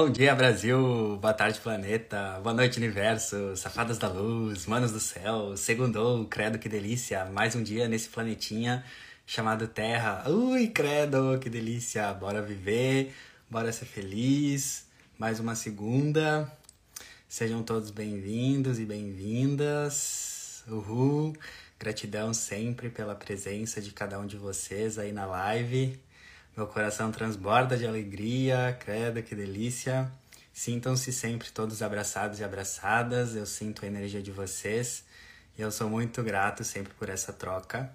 Bom dia, Brasil! Boa tarde, planeta! Boa noite, universo! Safadas da luz, manos do céu! Segundou, credo, que delícia! Mais um dia nesse planetinha chamado Terra. Ui, credo, que delícia! Bora viver, bora ser feliz. Mais uma segunda. Sejam todos bem-vindos e bem-vindas. Uhul! Gratidão sempre pela presença de cada um de vocês aí na live. Meu coração transborda de alegria, credo, que delícia. Sintam-se sempre todos abraçados e abraçadas, eu sinto a energia de vocês e eu sou muito grato sempre por essa troca.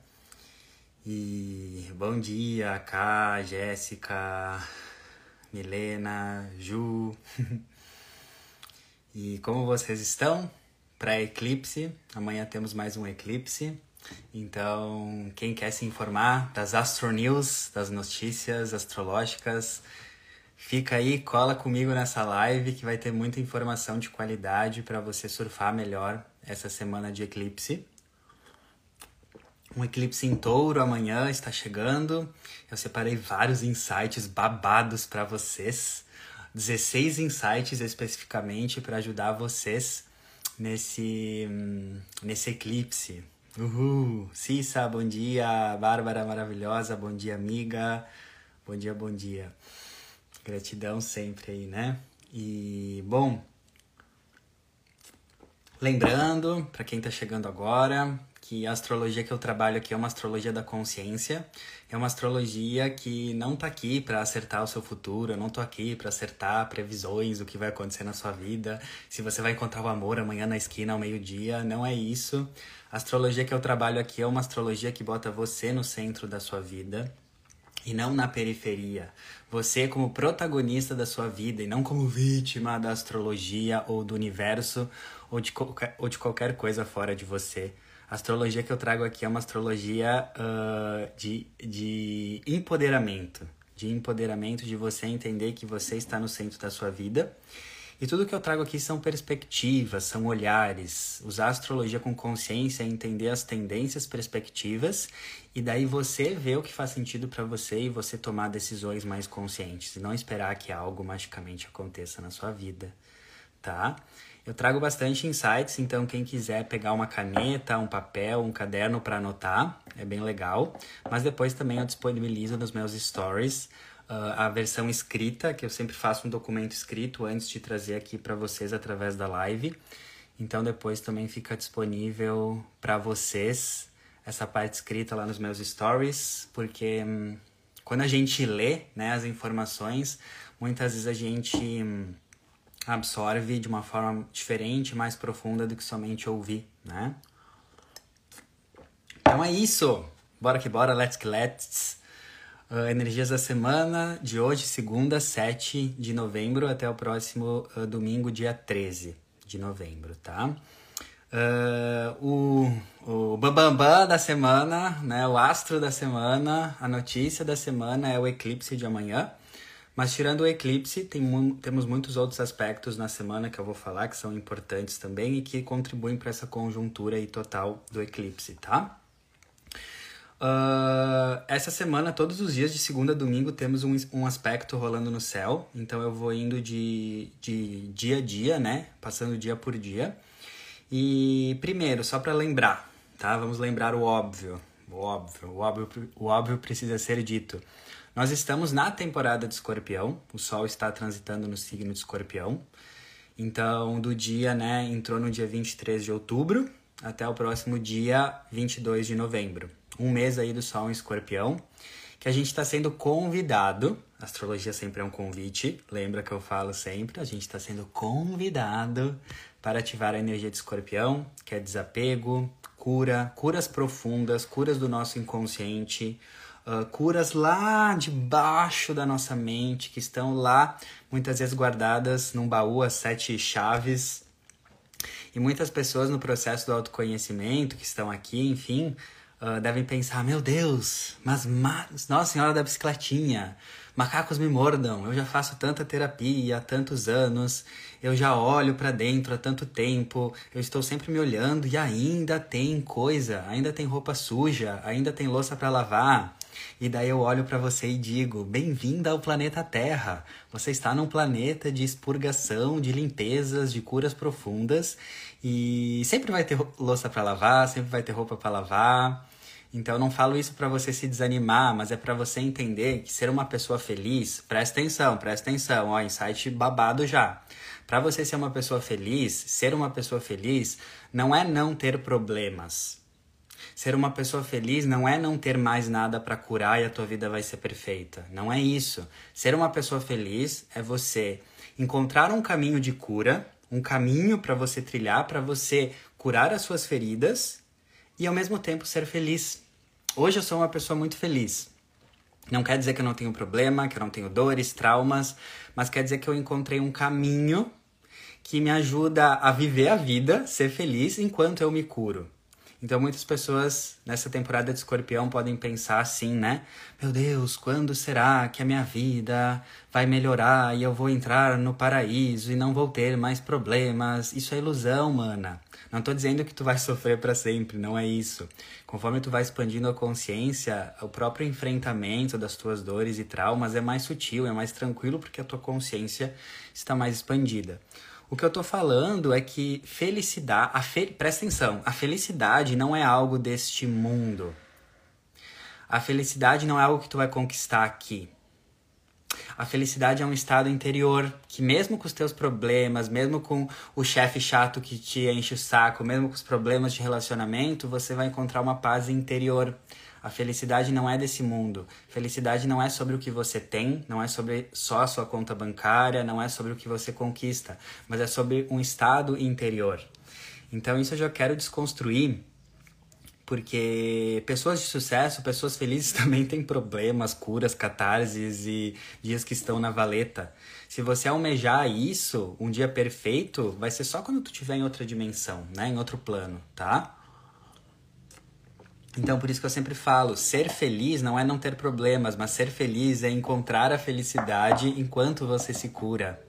E bom dia, Ká, Jéssica, Milena, Ju. E como vocês estão? Pré-eclipse, amanhã temos mais um eclipse. Então, quem quer se informar das astronews, das notícias astrológicas, fica aí, cola comigo nessa live que vai ter muita informação de qualidade para você surfar melhor essa semana de eclipse. Um eclipse em Touro amanhã está chegando. Eu separei vários insights babados para vocês, 16 insights especificamente para ajudar vocês nesse eclipse. Uhul! Cissa, bom dia! Bárbara, maravilhosa, bom dia, amiga! Bom dia, bom dia! Gratidão sempre aí, né? E, bom, lembrando, para quem tá chegando agora, que a astrologia que eu trabalho aqui é uma astrologia da consciência, é uma astrologia que não tá aqui para acertar o seu futuro, eu não tô aqui para acertar previsões, o que vai acontecer na sua vida, se você vai encontrar o amor amanhã na esquina ao meio-dia, não é isso. A astrologia que eu trabalho aqui é uma astrologia que bota você no centro da sua vida e não na periferia. Você como protagonista da sua vida e não como vítima da astrologia ou do universo ou de qualquer coisa fora de você. A astrologia que eu trago aqui é uma astrologia de empoderamento. De empoderamento, de você entender que você está no centro da sua vida. E tudo que eu trago aqui são perspectivas, são olhares. Usar a astrologia com consciência é entender as tendências, perspectivas. E daí você vê o que faz sentido para você e você tomar decisões mais conscientes. E não esperar que algo magicamente aconteça na sua vida, tá? Eu trago bastante insights, então quem quiser pegar uma caneta, um papel, um caderno para anotar, é bem legal. Mas depois também eu disponibilizo nos meus stories a versão escrita, que eu sempre faço um documento escrito antes de trazer aqui para vocês através da live. Então depois também fica disponível para vocês essa parte escrita lá nos meus stories, porque quando a gente lê, né, as informações, muitas vezes a gente absorve de uma forma diferente, mais profunda do que somente ouvir, né? Então é isso! Bora que bora, let's que let's! Energias da semana de hoje, segunda, 7 de novembro, até o próximo domingo, dia 13 de novembro, tá? O bambambam da semana, né? O astro da semana, a notícia da semana é o eclipse de amanhã. Mas tirando o eclipse, temos muitos outros aspectos na semana que eu vou falar, que são importantes também e que contribuem para essa conjuntura aí total do eclipse, tá? Essa semana, todos os dias de segunda a domingo, temos um aspecto rolando no céu. Então eu vou indo de dia a dia, né? Passando dia por dia. E primeiro, só para lembrar, tá? Vamos lembrar o óbvio. O óbvio precisa ser dito. Nós estamos na temporada de Escorpião. O Sol está transitando no signo de Escorpião. Então, do dia, né? Entrou no dia 23 de outubro até o próximo dia 22 de novembro. Um mês aí do Sol em Escorpião, que a gente está sendo convidado. A astrologia sempre é um convite, lembra que eu falo sempre. A gente está sendo convidado para ativar a energia de Escorpião, que é desapego, cura, curas profundas, curas do nosso inconsciente, curas lá debaixo da nossa mente, que estão lá, muitas vezes guardadas num baú, as 7 chaves. E muitas pessoas no processo do autoconhecimento, que estão aqui, enfim, devem pensar, meu Deus, mas Nossa Senhora da Bicicletinha, macacos me mordam, eu já faço tanta terapia há tantos anos, eu já olho pra dentro há tanto tempo, eu estou sempre me olhando e ainda tem coisa, ainda tem roupa suja, ainda tem louça pra lavar, E daí eu olho para você e digo, bem-vinda ao planeta Terra. Você está num planeta de expurgação, de limpezas, de curas profundas. E sempre vai ter louça para lavar, sempre vai ter roupa para lavar. Então eu não falo isso para você se desanimar, mas é para você entender que ser uma pessoa feliz... presta atenção, ó, insight babado já. Para você ser uma pessoa feliz, ser uma pessoa feliz não é não ter problemas. Ser uma pessoa feliz não é não ter mais nada para curar e a tua vida vai ser perfeita. Não é isso. Ser uma pessoa feliz é você encontrar um caminho de cura, um caminho para você trilhar, para você curar as suas feridas e ao mesmo tempo ser feliz. Hoje eu sou uma pessoa muito feliz. Não quer dizer que eu não tenho problema, que eu não tenho dores, traumas, mas quer dizer que eu encontrei um caminho que me ajuda a viver a vida, ser feliz enquanto eu me curo. Então, muitas pessoas nessa temporada de Escorpião podem pensar assim, né? Meu Deus, quando será que a minha vida vai melhorar e eu vou entrar no paraíso e não vou ter mais problemas? Isso é ilusão, mana. Não tô dizendo que tu vai sofrer pra sempre, não é isso. Conforme tu vai expandindo a consciência, o próprio enfrentamento das tuas dores e traumas é mais sutil, é mais tranquilo, porque a tua consciência está mais expandida. O que eu tô falando é que felicidade... Presta atenção, a felicidade não é algo deste mundo. A felicidade não é algo que tu vai conquistar aqui. A felicidade é um estado interior, que mesmo com os teus problemas, mesmo com o chefe chato que te enche o saco, mesmo com os problemas de relacionamento, você vai encontrar uma paz interior. A felicidade não é desse mundo. Felicidade não é sobre o que você tem, não é sobre só a sua conta bancária, não é sobre o que você conquista, mas é sobre um estado interior. Então isso eu já quero desconstruir, porque pessoas de sucesso, pessoas felizes também têm problemas, curas, catarses e dias que estão na valeta. Se você almejar isso, um dia perfeito, vai ser só quando tu estiver em outra dimensão, né? Em outro plano, tá? Então, por isso que eu sempre falo, ser feliz não é não ter problemas, mas ser feliz é encontrar a felicidade enquanto você se cura.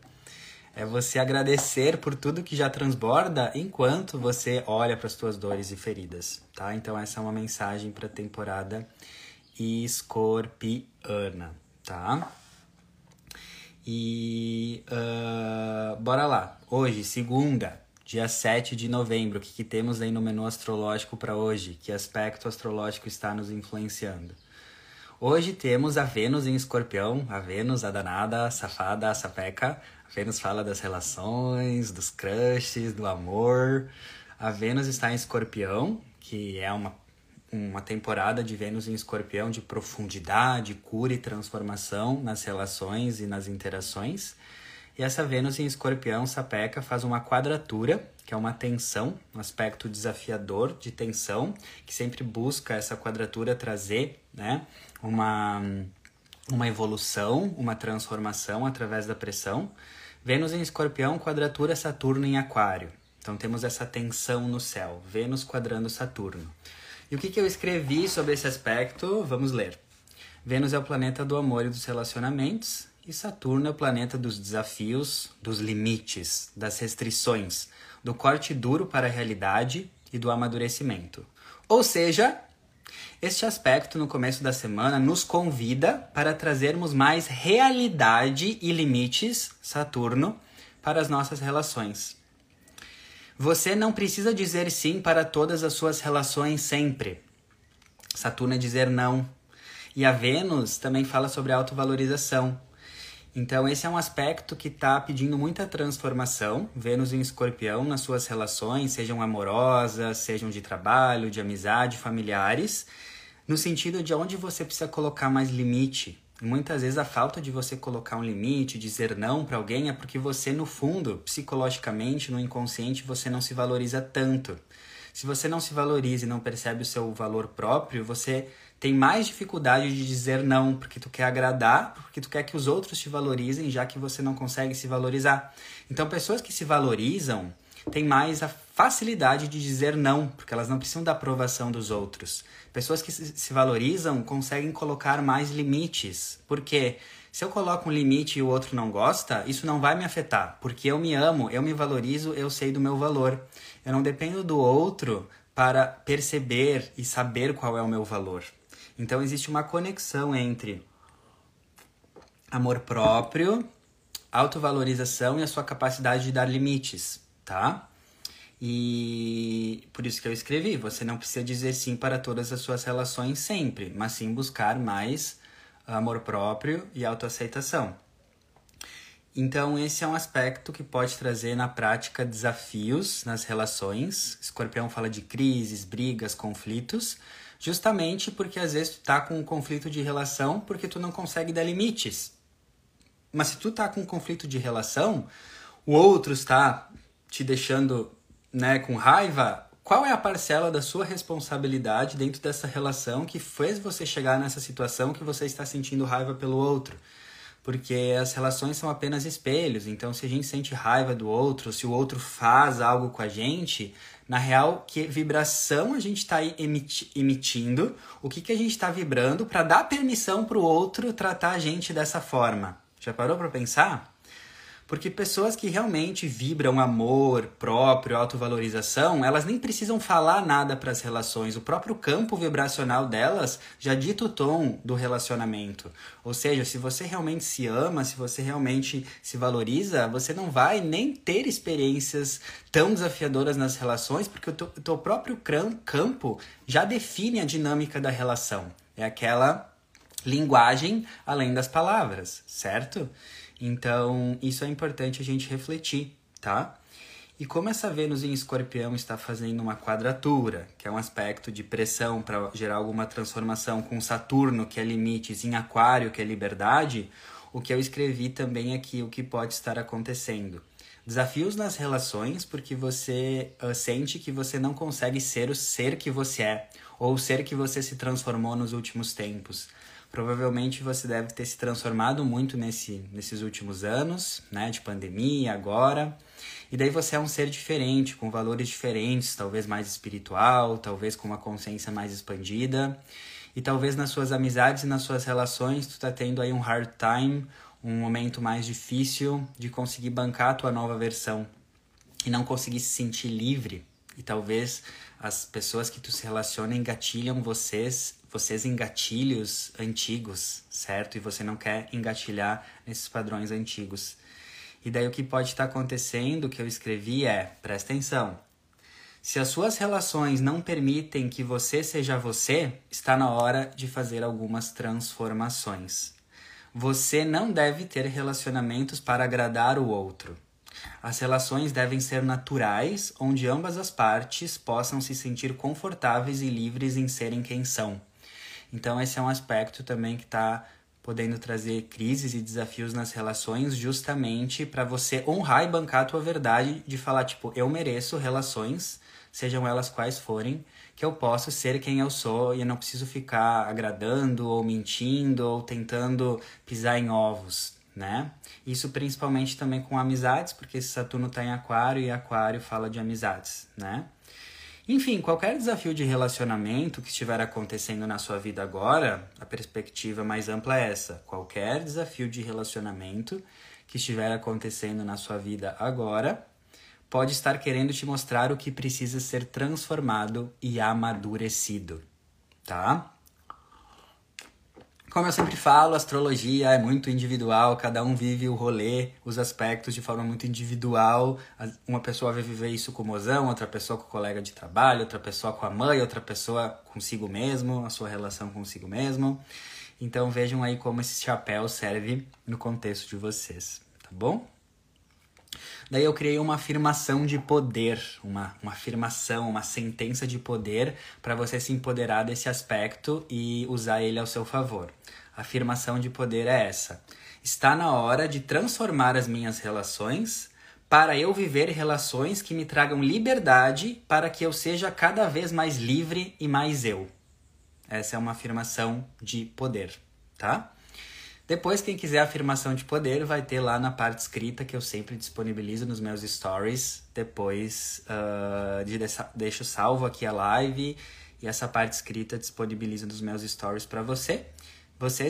É você agradecer por tudo que já transborda enquanto você olha para as tuas dores e feridas, tá? Então, essa é uma mensagem para a temporada escorpiana, tá? E bora lá. Hoje, segunda. Dia 7 de novembro, o que temos aí no menu astrológico para hoje? Que aspecto astrológico está nos influenciando? Hoje temos a Vênus em Escorpião, a Vênus, a danada, a safada, a sapeca. A Vênus fala das relações, dos crushes, do amor. A Vênus está em Escorpião, que é uma temporada de Vênus em Escorpião de profundidade, cura e transformação nas relações e nas interações. E essa Vênus em Escorpião, sapeca, faz uma quadratura, que é uma tensão, um aspecto desafiador de tensão, que sempre busca essa quadratura trazer, né, uma evolução, uma transformação através da pressão. Vênus em Escorpião, quadratura Saturno em Aquário. Então temos essa tensão no céu, Vênus quadrando Saturno. E o que eu escrevi sobre esse aspecto? Vamos ler. Vênus é o planeta do amor e dos relacionamentos. E Saturno é o planeta dos desafios, dos limites, das restrições, do corte duro para a realidade e do amadurecimento. Ou seja, este aspecto no começo da semana nos convida para trazermos mais realidade e limites, Saturno, para as nossas relações. Você não precisa dizer sim para todas as suas relações sempre. Saturno é dizer não. E a Vênus também fala sobre a autovalorização. Então, esse é um aspecto que está pedindo muita transformação. Vênus em Escorpião nas suas relações, sejam amorosas, sejam de trabalho, de amizade, familiares, no sentido de onde você precisa colocar mais limite. Muitas vezes a falta de você colocar um limite, dizer não para alguém, é porque você, no fundo, psicologicamente, no inconsciente, você não se valoriza tanto. Se você não se valoriza e não percebe o seu valor próprio, você tem mais dificuldade de dizer não, porque tu quer agradar, porque tu quer que os outros te valorizem, já que você não consegue se valorizar. Então, pessoas que se valorizam têm mais a facilidade de dizer não, porque elas não precisam da aprovação dos outros. Pessoas que se valorizam conseguem colocar mais limites, porque se eu coloco um limite e o outro não gosta, isso não vai me afetar, porque eu me amo, eu me valorizo, eu sei do meu valor. Eu não dependo do outro para perceber e saber qual é o meu valor. Então existe uma conexão entre amor próprio, autovalorização e a sua capacidade de dar limites, tá? E por isso que eu escrevi, você não precisa dizer sim para todas as suas relações sempre, mas sim buscar mais amor próprio e autoaceitação. Então esse é um aspecto que pode trazer na prática desafios nas relações. Escorpião fala de crises, brigas, conflitos, justamente porque às vezes tu tá com um conflito de relação porque tu não consegue dar limites. Mas se tu tá com um conflito de relação, o outro está te deixando, né, com raiva, qual é a parcela da sua responsabilidade dentro dessa relação que fez você chegar nessa situação que você está sentindo raiva pelo outro? Porque as relações são apenas espelhos, então se a gente sente raiva do outro, se o outro faz algo com a gente, na real, que vibração a gente está emitindo, o que a gente está vibrando para dar permissão para o outro tratar a gente dessa forma? Já parou para pensar? Porque pessoas que realmente vibram amor próprio, autovalorização, elas nem precisam falar nada para as relações. O próprio campo vibracional delas já dita o tom do relacionamento. Ou seja, se você realmente se ama, se você realmente se valoriza, você não vai nem ter experiências tão desafiadoras nas relações, porque o teu próprio campo já define a dinâmica da relação. É aquela linguagem além das palavras, certo? Então, isso é importante a gente refletir, tá? E como essa Vênus em Escorpião está fazendo uma quadratura, que é um aspecto de pressão para gerar alguma transformação com Saturno, que é limites, em Aquário, que é liberdade, o que eu escrevi também aqui, o que pode estar acontecendo. Desafios nas relações, porque você sente que você não consegue ser o ser que você é, ou o ser que você se transformou nos últimos tempos. Provavelmente você deve ter se transformado muito nesses últimos anos, né, de pandemia, agora. E daí você é um ser diferente, com valores diferentes, talvez mais espiritual, talvez com uma consciência mais expandida. E talvez nas suas amizades e nas suas relações tu tá tendo aí um hard time, um momento mais difícil de conseguir bancar a tua nova versão. E não conseguir se sentir livre. E talvez as pessoas que tu se relaciona engatilham vocês em gatilhos antigos, certo? E você não quer engatilhar nesses padrões antigos. E daí o que pode estar acontecendo, que eu escrevi é, presta atenção, se as suas relações não permitem que você seja você, está na hora de fazer algumas transformações. Você não deve ter relacionamentos para agradar o outro. As relações devem ser naturais, onde ambas as partes possam se sentir confortáveis e livres em serem quem são. Então esse é um aspecto também que está podendo trazer crises e desafios nas relações, justamente para você honrar e bancar a tua verdade de falar, tipo, eu mereço relações, sejam elas quais forem, que eu posso ser quem eu sou e eu não preciso ficar agradando ou mentindo ou tentando pisar em ovos, né? Isso principalmente também com amizades, porque esse Saturno está em Aquário e Aquário fala de amizades, né? Enfim, qualquer desafio de relacionamento que estiver acontecendo na sua vida agora, a perspectiva mais ampla é essa. Qualquer desafio de relacionamento que estiver acontecendo na sua vida agora pode estar querendo te mostrar o que precisa ser transformado e amadurecido, tá? Como eu sempre falo, astrologia é muito individual, cada um vive o rolê, os aspectos de forma muito individual. Uma pessoa vai viver isso com o mozão, outra pessoa com o colega de trabalho, outra pessoa com a mãe, outra pessoa consigo mesmo, a sua relação consigo mesmo. Então vejam aí como esse chapéu serve no contexto de vocês, tá bom? Daí eu criei uma afirmação de poder, uma afirmação, uma sentença de poder para você se empoderar desse aspecto e usar ele ao seu favor. A afirmação de poder é essa. Está na hora de transformar as minhas relações para eu viver relações que me tragam liberdade para que eu seja cada vez mais livre e mais eu. Essa é uma afirmação de poder, tá? Depois, quem quiser a afirmação de poder, vai ter lá na parte escrita, que eu sempre disponibilizo nos meus stories. Depois, deixo salvo aqui a live e essa parte escrita disponibilizo nos meus stories para vocês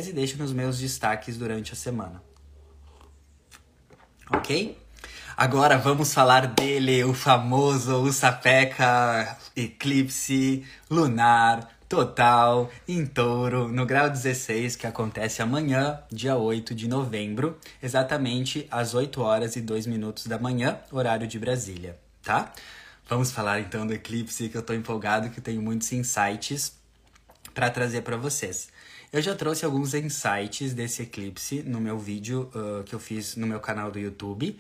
e deixo nos meus destaques durante a semana. Ok? Agora vamos falar dele, o famoso, o sapeca, eclipse lunar total em Touro, no grau 16, que acontece amanhã, dia 8 de novembro, exatamente às 8h02 da manhã, horário de Brasília, tá? Vamos falar então do eclipse, que eu tô empolgado, que eu tenho muitos insights para trazer para vocês. Eu já trouxe alguns insights desse eclipse no meu vídeo que eu fiz no meu canal do YouTube.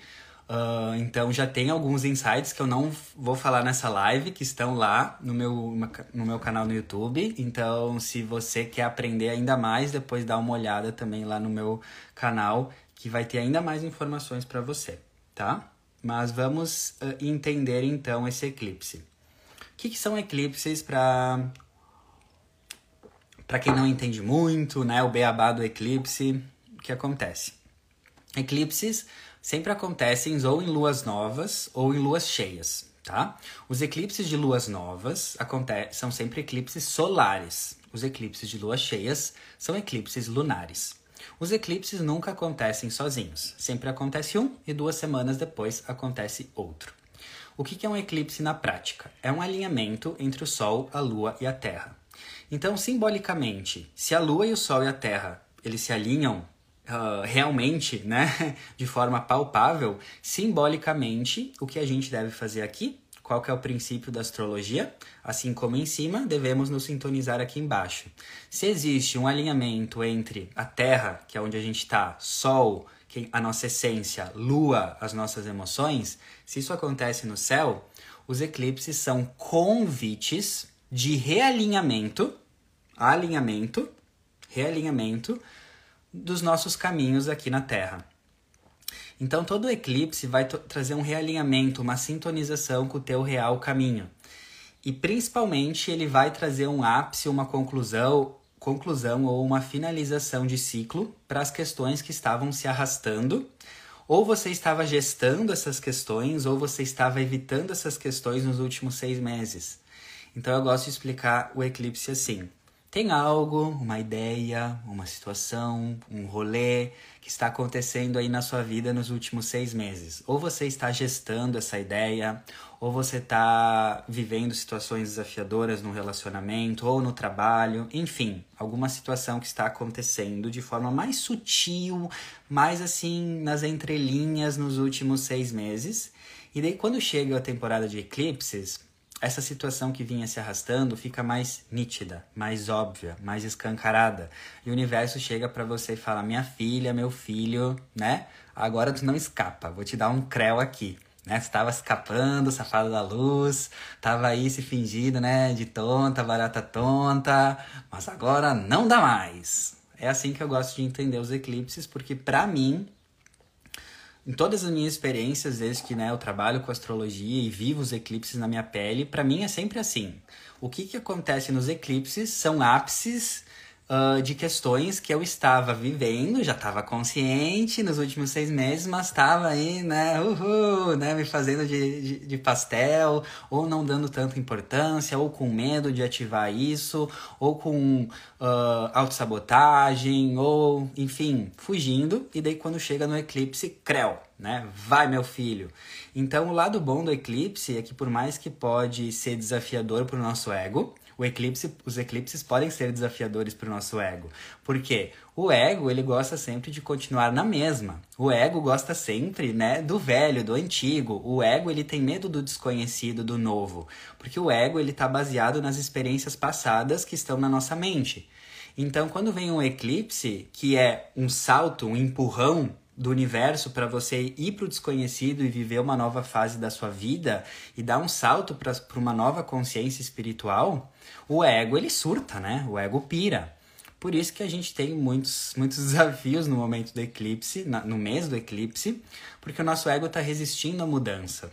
Então já tem alguns insights que eu não vou falar nessa live, que estão lá no meu canal no YouTube. Então, se você quer aprender ainda mais, depois dá uma olhada também lá no meu canal, que vai ter ainda mais informações para você, tá? Mas vamos entender então esse eclipse. O que são eclipses para quem não entende muito, né? O beabá do eclipse, o que acontece? Eclipses sempre acontecem ou em luas novas ou em luas cheias, tá? Os eclipses de luas novas são sempre eclipses solares. Os eclipses de luas cheias são eclipses lunares. Os eclipses nunca acontecem sozinhos. Sempre acontece um e 2 semanas depois acontece outro. O que é um eclipse na prática? É um alinhamento entre o Sol, a Lua e a Terra. Então, simbolicamente, se a Lua e o Sol e a Terra eles se alinham, realmente, né, de forma palpável, simbolicamente, o que a gente deve fazer aqui, qual que é o princípio da astrologia? Assim como em cima, devemos nos sintonizar aqui embaixo. Se existe um alinhamento entre a Terra, que é onde a gente está, Sol, a nossa essência, Lua, as nossas emoções, se isso acontece no céu, os eclipses são convites de realinhamento dos nossos caminhos aqui na Terra. Então, todo eclipse vai trazer um realinhamento, uma sintonização com o teu real caminho. E, principalmente, ele vai trazer um ápice, uma conclusão ou uma finalização de ciclo para as questões que estavam se arrastando. Ou você estava gestando essas questões, ou você estava evitando essas questões nos últimos 6 meses. Então, eu gosto de explicar o eclipse assim. Tem algo, uma ideia, uma situação, um rolê que está acontecendo aí na sua vida nos últimos 6 meses. Ou você está gestando essa ideia, ou você está vivendo situações desafiadoras no relacionamento, ou no trabalho, enfim, alguma situação que está acontecendo de forma mais sutil, mais assim, nas entrelinhas nos últimos 6 meses. E daí quando chega a temporada de eclipses, essa situação que vinha se arrastando fica mais nítida, mais óbvia, mais escancarada. E o universo chega pra você e fala, minha filha, meu filho, né? Agora tu não escapa, vou te dar um creu aqui, né? Tu tava escapando, safada da luz, tava aí se fingindo, né? De tonta, barata tonta, mas agora não dá mais. É assim que eu gosto de entender os eclipses, porque pra mim, em todas as minhas experiências, desde que eu trabalho com astrologia e vivo os eclipses na minha pele, para mim é sempre assim. O que acontece nos eclipses são ápices de questões que eu estava vivendo, já estava consciente nos últimos 6 meses, mas estava aí, me fazendo de pastel, ou não dando tanta importância, ou com medo de ativar isso, ou com autossabotagem, ou, enfim, fugindo. E daí quando chega no eclipse, creu, né? Vai, meu filho! Então, o lado bom do eclipse é que por mais que pode ser desafiador para o nosso ego, os eclipses podem ser desafiadores para o nosso ego. Por quê? O ego, ele gosta sempre de continuar na mesma. O ego gosta sempre, do velho, do antigo. O ego, ele tem medo do desconhecido, do novo. Porque o ego, ele está baseado nas experiências passadas que estão na nossa mente. Então, quando vem um eclipse, que é um salto, um empurrão do universo para você ir para o desconhecido e viver uma nova fase da sua vida e dar um salto para uma nova consciência espiritual, o ego ele surta, O ego pira. Por isso que a gente tem muitos desafios no momento do eclipse, no mês do eclipse, porque o nosso ego está resistindo à mudança.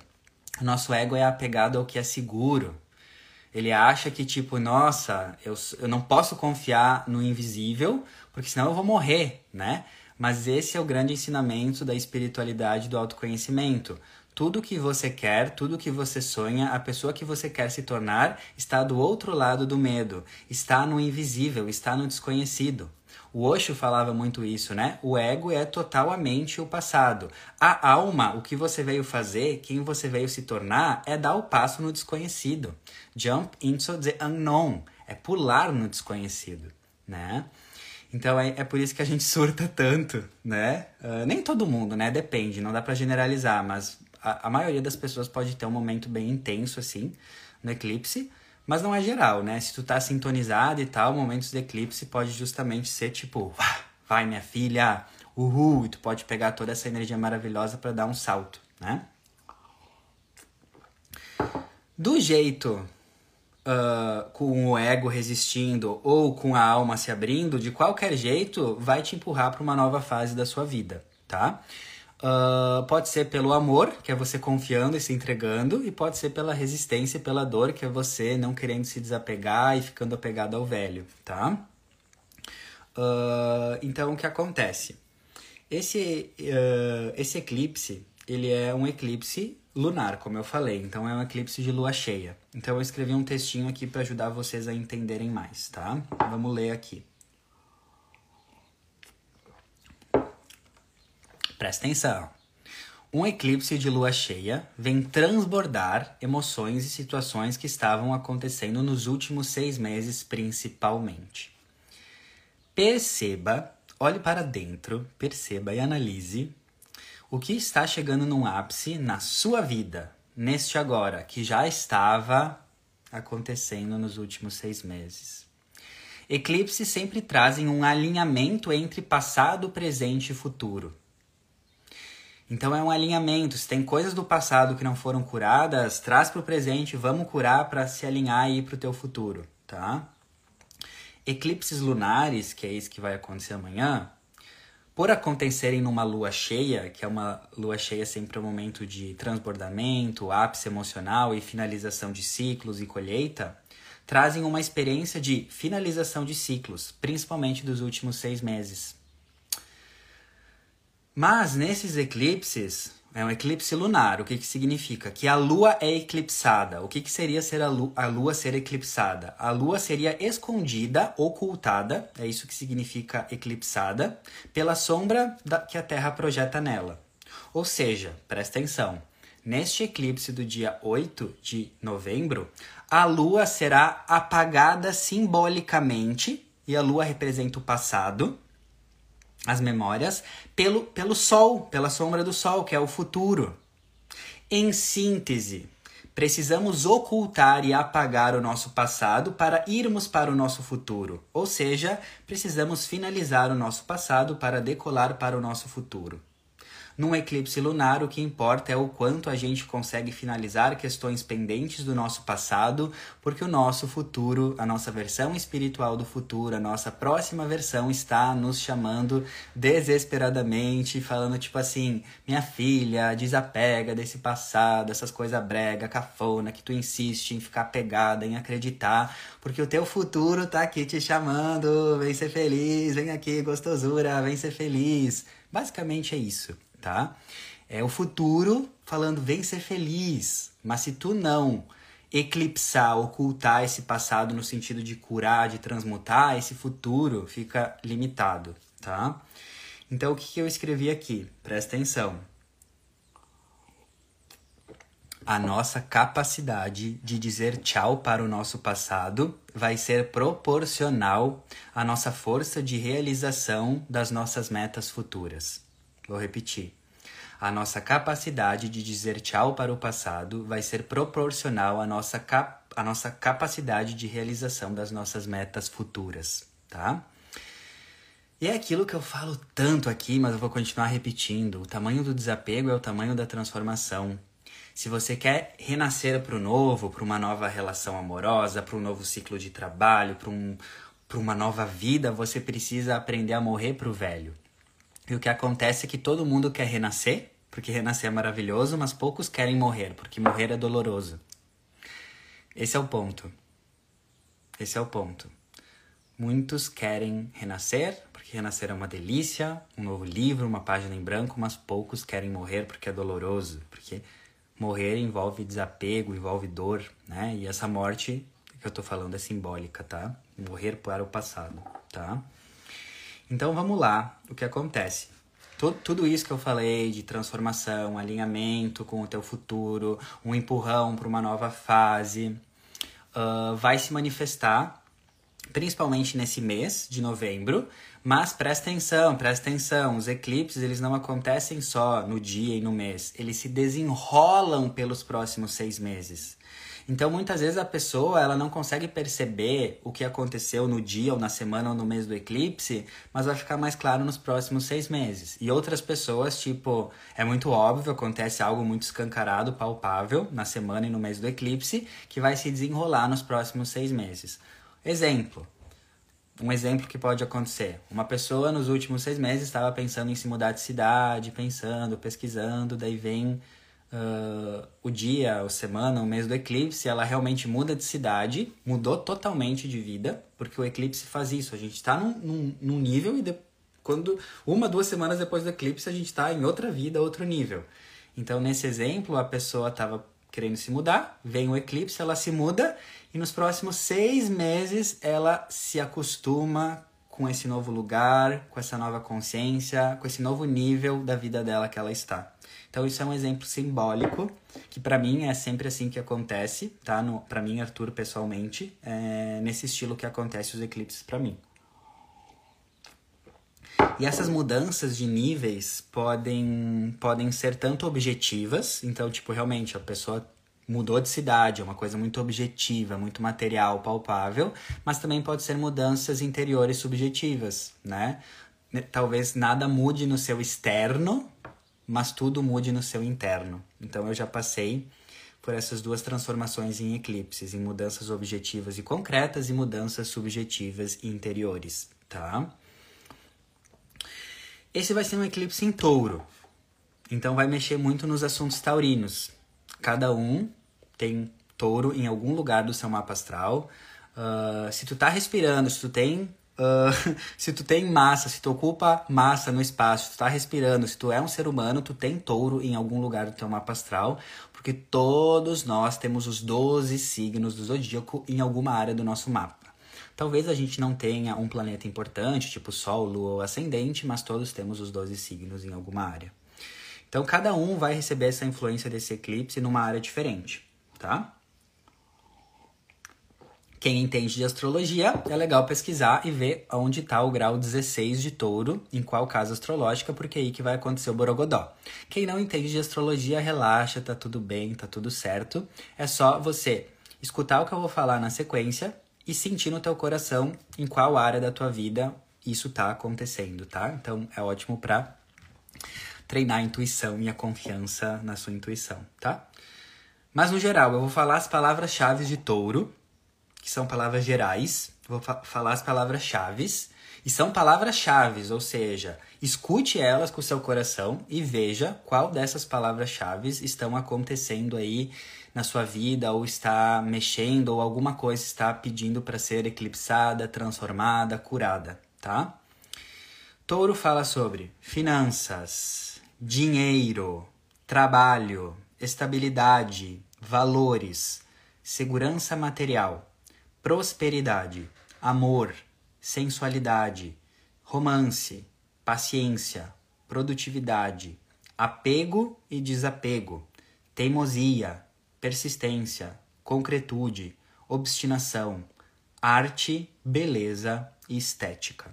O nosso ego é apegado ao que é seguro. Ele acha que nossa, eu não posso confiar no invisível, porque senão eu vou morrer, Mas esse é o grande ensinamento da espiritualidade, do autoconhecimento. Tudo que você quer, tudo que você sonha, a pessoa que você quer se tornar está do outro lado do medo, está no invisível, está no desconhecido. O Osho falava muito isso, O ego é total a mente e o passado. A alma, o que você veio fazer, quem você veio se tornar, é dar o passo no desconhecido. Jump into the unknown. é pular no desconhecido, né? Então é por isso que a gente surta tanto, né? Nem todo mundo, né? Depende, não dá pra generalizar, mas a maioria das pessoas pode ter um momento bem intenso, assim, no eclipse, mas não é geral, né? Se tu tá sintonizado e tal, momentos de eclipse pode justamente ser tipo, vai minha filha, uhul, e tu pode pegar toda essa energia maravilhosa pra dar um salto, né? Do jeito com o ego resistindo ou com a alma se abrindo, de qualquer jeito vai te empurrar para uma nova fase da sua vida, tá? Pode ser pelo amor, que é você confiando e se entregando, e pode ser pela resistência e pela dor, que é você não querendo se desapegar e ficando apegado ao velho, tá? Então, o que acontece? Esse eclipse, ele é um eclipse lunar, como eu falei, então é um eclipse de lua cheia. Então eu escrevi um textinho aqui para ajudar vocês a entenderem mais, tá? Vamos ler aqui. Presta atenção. Um eclipse de lua cheia vem transbordar emoções e situações que estavam acontecendo nos últimos 6 meses, principalmente. Perceba, olhe para dentro, perceba e analise o que está chegando num ápice na sua vida, neste agora, que já estava acontecendo nos últimos 6 meses. Eclipses sempre trazem um alinhamento entre passado, presente e futuro. Então é um alinhamento, se tem coisas do passado que não foram curadas, traz para o presente, vamos curar para se alinhar aí para o teu futuro, tá? Eclipses lunares, que é isso que vai acontecer amanhã, por acontecerem numa lua cheia, que é uma lua cheia sempre um momento de transbordamento, ápice emocional e finalização de ciclos e colheita, trazem uma experiência de finalização de ciclos, principalmente dos últimos 6 meses. Mas nesses eclipses, é um eclipse lunar, o que significa? Que a lua é eclipsada. O que seria ser a lua ser eclipsada? A lua seria escondida, ocultada, é isso que significa eclipsada, pela sombra que a Terra projeta nela. Ou seja, presta atenção, neste eclipse do dia 8 de novembro, a lua será apagada simbolicamente, e a lua representa o passado, as memórias, pelo sol, pela sombra do sol, que é o futuro. Em síntese, precisamos ocultar e apagar o nosso passado para irmos para o nosso futuro. Ou seja, precisamos finalizar o nosso passado para decolar para o nosso futuro. Num eclipse lunar, o que importa é o quanto a gente consegue finalizar questões pendentes do nosso passado, porque o nosso futuro, a nossa versão espiritual do futuro, a nossa próxima versão está nos chamando desesperadamente, falando tipo assim, minha filha, desapega desse passado, essas coisas brega, cafona, que tu insiste em ficar pegada, em acreditar, porque o teu futuro tá aqui te chamando, vem ser feliz, vem aqui, gostosura, vem ser feliz. Basicamente é isso, tá? É o futuro falando, vem ser feliz. Mas se tu não eclipsar, ocultar esse passado no sentido de curar, de transmutar, esse futuro fica limitado, tá? Então, o que eu escrevi aqui? Presta atenção. A nossa capacidade de dizer tchau para o nosso passado vai ser proporcional à nossa força de realização das nossas metas futuras. Vou repetir. A nossa capacidade de dizer tchau para o passado vai ser proporcional à nossa capacidade de realização das nossas metas futuras, tá? E é aquilo que eu falo tanto aqui, mas eu vou continuar repetindo. O tamanho do desapego é o tamanho da transformação. Se você quer renascer para o novo, para uma nova relação amorosa, para um novo ciclo de trabalho, para uma nova vida, você precisa aprender a morrer para o velho. E o que acontece é que todo mundo quer renascer, porque renascer é maravilhoso, mas poucos querem morrer, porque morrer é doloroso. Esse é o ponto. Esse é o ponto. Muitos querem renascer, porque renascer é uma delícia, um novo livro, uma página em branco, mas poucos querem morrer porque é doloroso, porque morrer envolve desapego, envolve dor, né? E essa morte que eu tô falando é simbólica, tá? Morrer para o passado, tá? Então vamos lá, o que acontece? Tudo isso que eu falei de transformação, alinhamento com o teu futuro, um empurrão para uma nova fase, vai se manifestar principalmente nesse mês de novembro, mas presta atenção, os eclipses eles não acontecem só no dia e no mês, eles se desenrolam pelos próximos 6 meses. Então, muitas vezes a pessoa ela não consegue perceber o que aconteceu no dia, ou na semana, ou no mês do eclipse, mas vai ficar mais claro nos próximos 6 meses. E outras pessoas, tipo, é muito óbvio, acontece algo muito escancarado, palpável, na semana e no mês do eclipse, que vai se desenrolar nos próximos 6 meses. Exemplo. Um exemplo que pode acontecer. Uma pessoa, nos últimos 6 meses, estava pensando em se mudar de cidade, pensando, pesquisando, daí vem... o dia, a semana, o mês do eclipse, ela realmente muda de cidade, mudou totalmente de vida, porque o eclipse faz isso. A gente está num nível e quando 1, 2 semanas depois do eclipse a gente está em outra vida, outro nível. Então, nesse exemplo, a pessoa estava querendo se mudar, vem o eclipse, ela se muda e nos próximos 6 meses ela se acostuma com esse novo lugar, com essa nova consciência, com esse novo nível da vida dela que ela está. Então, isso é um exemplo simbólico, que pra mim é sempre assim que acontece, tá? Pra mim, Arthur, pessoalmente, é nesse estilo que acontece os eclipses pra mim. E essas mudanças de níveis podem ser tanto objetivas, então, tipo, realmente, a pessoa mudou de cidade, é uma coisa muito objetiva, muito material, palpável, mas também pode ser mudanças interiores subjetivas, né? Talvez nada mude no seu externo, mas tudo mude no seu interno. Então, eu já passei por essas duas transformações em eclipses, em mudanças objetivas e concretas e mudanças subjetivas e interiores, tá? Esse vai ser um eclipse em touro. Então, vai mexer muito nos assuntos taurinos. Cada um tem touro em algum lugar do seu mapa astral. Se tu tá respirando, se tu tem... se tu tem massa, se tu ocupa massa no espaço, se tu tá respirando, se tu é um ser humano, tu tem touro em algum lugar do teu mapa astral, porque todos nós temos os 12 signos do zodíaco em alguma área do nosso mapa. Talvez a gente não tenha um planeta importante, tipo Sol, Lua ou Ascendente, mas todos temos os 12 signos em alguma área. Então cada um vai receber essa influência desse eclipse numa área diferente, tá? Quem entende de astrologia, é legal pesquisar e ver onde está o grau 16 de touro, em qual casa astrológica, porque é aí que vai acontecer o borogodó. Quem não entende de astrologia, relaxa, tá tudo bem, tá tudo certo. É só você escutar o que eu vou falar na sequência e sentir no teu coração em qual área da tua vida isso tá acontecendo, tá? Então, é ótimo pra treinar a intuição e a confiança na sua intuição, tá? Mas, no geral, eu vou falar as palavras-chave de touro, que são palavras gerais, vou falar as palavras-chave, e são palavras-chave, ou seja, escute elas com o seu coração e veja qual dessas palavras-chave estão acontecendo aí na sua vida, ou está mexendo, ou alguma coisa está pedindo para ser eclipsada, transformada, curada, tá? Touro fala sobre finanças, dinheiro, trabalho, estabilidade, valores, segurança material, prosperidade, amor, sensualidade, romance, paciência, produtividade, apego e desapego, teimosia, persistência, concretude, obstinação, arte, beleza e estética.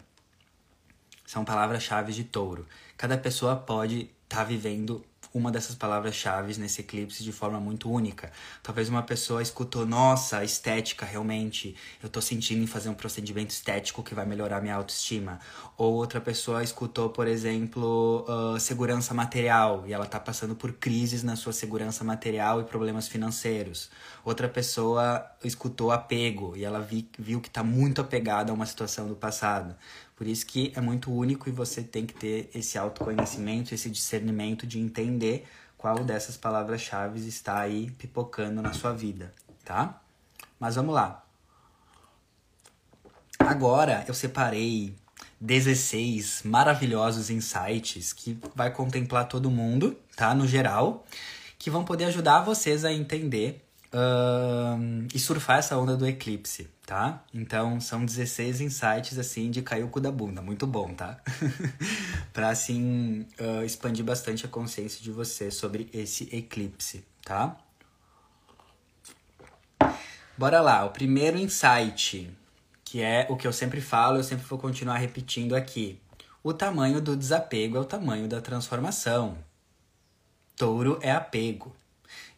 São palavras-chave de touro. Cada pessoa pode estar vivendo uma dessas palavras-chave nesse eclipse de forma muito única. Talvez uma pessoa escutou, nossa, estética, realmente, eu tô sentindo em fazer um procedimento estético que vai melhorar minha autoestima. Ou outra pessoa escutou, por exemplo, segurança material, e ela tá passando por crises na sua segurança material e problemas financeiros. Outra pessoa escutou apego, e ela viu que tá muito apegada a uma situação do passado. Por isso que é muito único e você tem que ter esse autoconhecimento, esse discernimento de entender qual dessas palavras-chave está aí pipocando na sua vida, tá? Mas vamos lá. Agora eu separei 16 maravilhosos insights que vai contemplar todo mundo, tá? No geral, que vão poder ajudar vocês a entender e surfar essa onda do eclipse, tá? Então, são 16 insights, assim, de cair o cu da bunda. Muito bom, tá? Pra, assim, expandir bastante a consciência de você sobre esse eclipse, tá? Bora lá. O primeiro insight que é o que eu sempre falo, eu sempre vou continuar repetindo aqui. O tamanho do desapego é o tamanho da transformação. Touro é apego.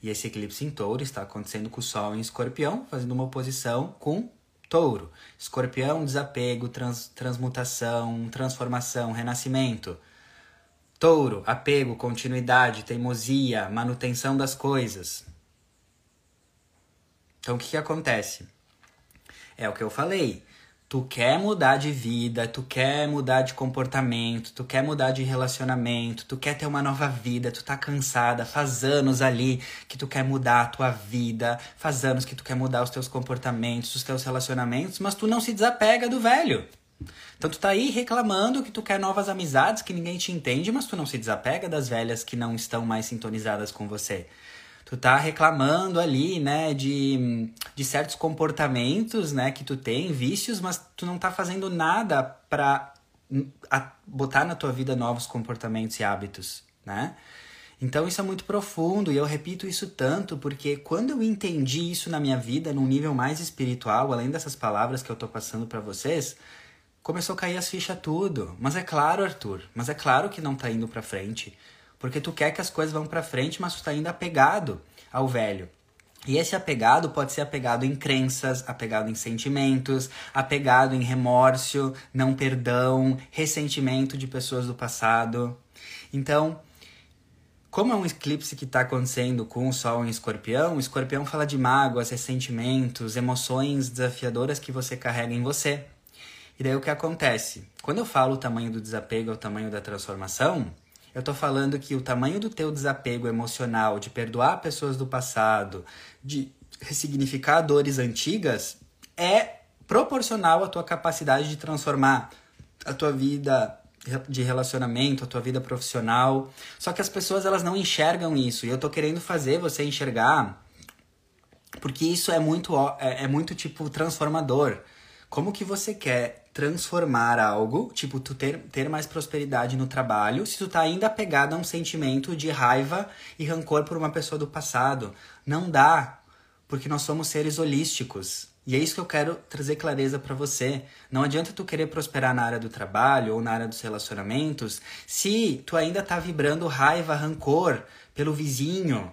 E esse eclipse em Touro está acontecendo com o Sol em Escorpião, fazendo uma oposição com Touro. Escorpião, desapego, transmutação, transformação, renascimento. Touro, apego, continuidade, teimosia, manutenção das coisas. Então, o que acontece? É o que eu falei. Tu quer mudar de vida, tu quer mudar de comportamento, tu quer mudar de relacionamento, tu quer ter uma nova vida, tu tá cansada, faz anos ali que tu quer mudar a tua vida, faz anos que tu quer mudar os teus comportamentos, os teus relacionamentos, mas tu não se desapega do velho. Então tu tá aí reclamando que tu quer novas amizades, que ninguém te entende, mas tu não se desapega das velhas que não estão mais sintonizadas com você. Tu tá reclamando ali, né, de certos comportamentos, né, que tu tem, vícios, mas tu não tá fazendo nada pra botar na tua vida novos comportamentos e hábitos, né? Então isso é muito profundo e eu repito isso tanto porque quando eu entendi isso na minha vida, num nível mais espiritual, além dessas palavras que eu tô passando pra vocês, começou a cair as fichas tudo. Mas é claro, Arthur, mas é claro que não tá indo pra frente. Porque tu quer que as coisas vão pra frente, mas tu tá ainda apegado ao velho. E esse apegado pode ser apegado em crenças, apegado em sentimentos, apegado em remorso, não perdão, ressentimento de pessoas do passado. Então, como é um eclipse que tá acontecendo com o Sol em Escorpião, o Escorpião fala de mágoas, ressentimentos, emoções desafiadoras que você carrega em você. E daí o que acontece? Quando eu falo o tamanho do desapego é o tamanho da transformação, eu tô falando que o tamanho do teu desapego emocional, de perdoar pessoas do passado, de ressignificar dores antigas, é proporcional à tua capacidade de transformar a tua vida de relacionamento, a tua vida profissional. Só que as pessoas, elas não enxergam isso. E eu tô querendo fazer você enxergar, porque isso é muito tipo, transformador. Como que você quer transformar algo, tipo, tu ter mais prosperidade no trabalho, se tu tá ainda apegado a um sentimento de raiva e rancor por uma pessoa do passado? Não dá, porque nós somos seres holísticos. E é isso que eu quero trazer clareza pra você. Não adianta tu querer prosperar na área do trabalho ou na área dos relacionamentos se tu ainda tá vibrando raiva, rancor pelo vizinho,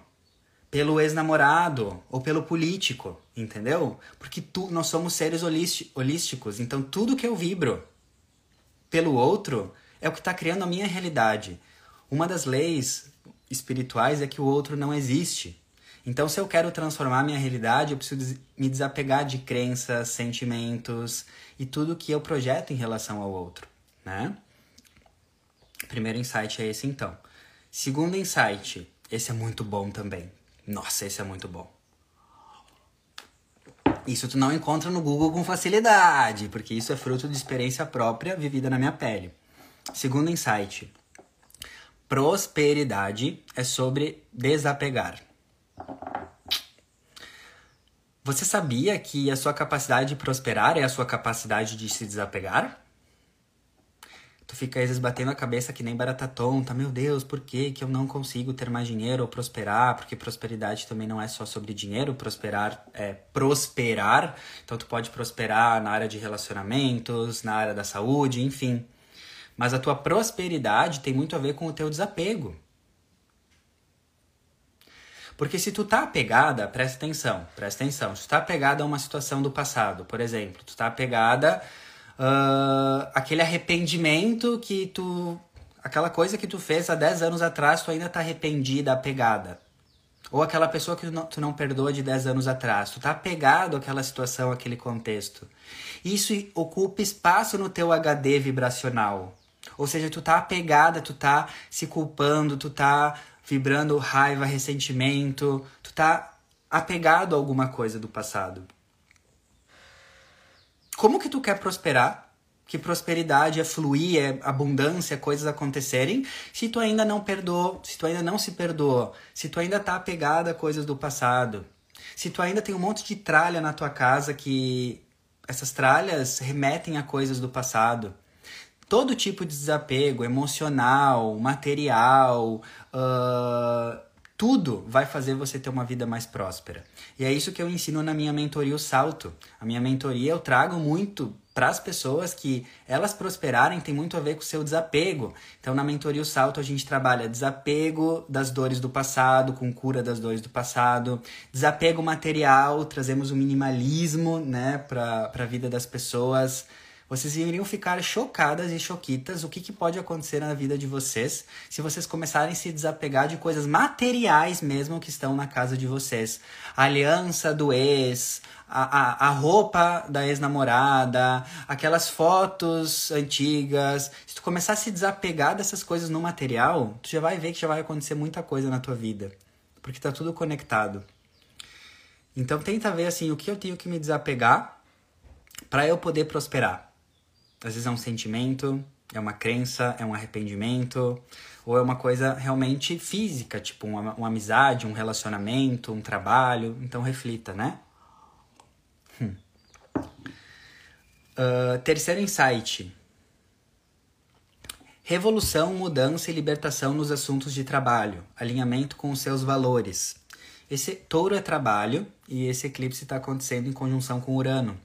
pelo ex-namorado ou pelo político, entendeu? Porque nós somos seres holísticos, então tudo que eu vibro pelo outro é o que está criando a minha realidade. Uma das leis espirituais é que o outro não existe. Então, se eu quero transformar a minha realidade, eu preciso me desapegar de crenças, sentimentos e tudo que eu projeto em relação ao outro, né? Primeiro insight é esse, então. Segundo insight, esse é muito bom também. Nossa, esse é muito bom. Isso tu não encontra no Google com facilidade, porque isso é fruto de experiência própria vivida na minha pele. Segundo insight, prosperidade é sobre desapegar. Você sabia que a sua capacidade de prosperar é a sua capacidade de se desapegar? Tu fica às vezes batendo a cabeça que nem barata tonta. Meu Deus, por que eu não consigo ter mais dinheiro ou prosperar? Porque prosperidade também não é só sobre dinheiro. Prosperar é prosperar. Então tu pode prosperar na área de relacionamentos, na área da saúde, enfim. Mas a tua prosperidade tem muito a ver com o teu desapego. Porque se tu tá apegada, presta atenção. Se tu tá apegada a uma situação do passado, por exemplo, tu tá apegada... aquele arrependimento que tu... Aquela coisa que tu fez há 10 anos atrás, tu ainda tá arrependida, apegada. Ou aquela pessoa que tu não perdoa de 10 anos atrás. Tu tá apegado àquela situação, àquele contexto. Isso ocupa espaço no teu HD vibracional. Ou seja, tu tá apegada, tu tá se culpando, tu tá vibrando raiva, ressentimento. Tu tá apegado a alguma coisa do passado. Como que tu quer prosperar? Que prosperidade é fluir, é abundância, coisas acontecerem, se tu ainda não perdoou, se tu ainda não se perdoou, se tu ainda tá apegada a coisas do passado, se tu ainda tem um monte de tralha na tua casa que essas tralhas remetem a coisas do passado. Todo tipo de desapego, emocional, material, tudo vai fazer você ter uma vida mais próspera. E é isso que eu ensino na minha mentoria O Salto. A minha mentoria eu trago muito para as pessoas que elas prosperarem tem muito a ver com o seu desapego. Então, na mentoria O Salto, a gente trabalha desapego das dores do passado, com cura das dores do passado, desapego material, trazemos o minimalismo, né, para a vida das pessoas. Vocês iriam ficar chocadas e choquitas o que pode acontecer na vida de vocês se vocês começarem a se desapegar de coisas materiais mesmo que estão na casa de vocês. A aliança do ex, a roupa da ex-namorada, aquelas fotos antigas. Se tu começar a se desapegar dessas coisas no material, tu já vai ver que já vai acontecer muita coisa na tua vida, porque tá tudo conectado. Então tenta ver assim, o que eu tenho que me desapegar para eu poder prosperar. Às vezes é um sentimento, é uma crença, é um arrependimento, ou é uma coisa realmente física, tipo uma amizade, um relacionamento, um trabalho. Então reflita, né? Terceiro insight. Revolução, mudança e libertação nos assuntos de trabalho. Alinhamento com os seus valores. Esse touro é trabalho e esse eclipse está acontecendo em conjunção com Urano.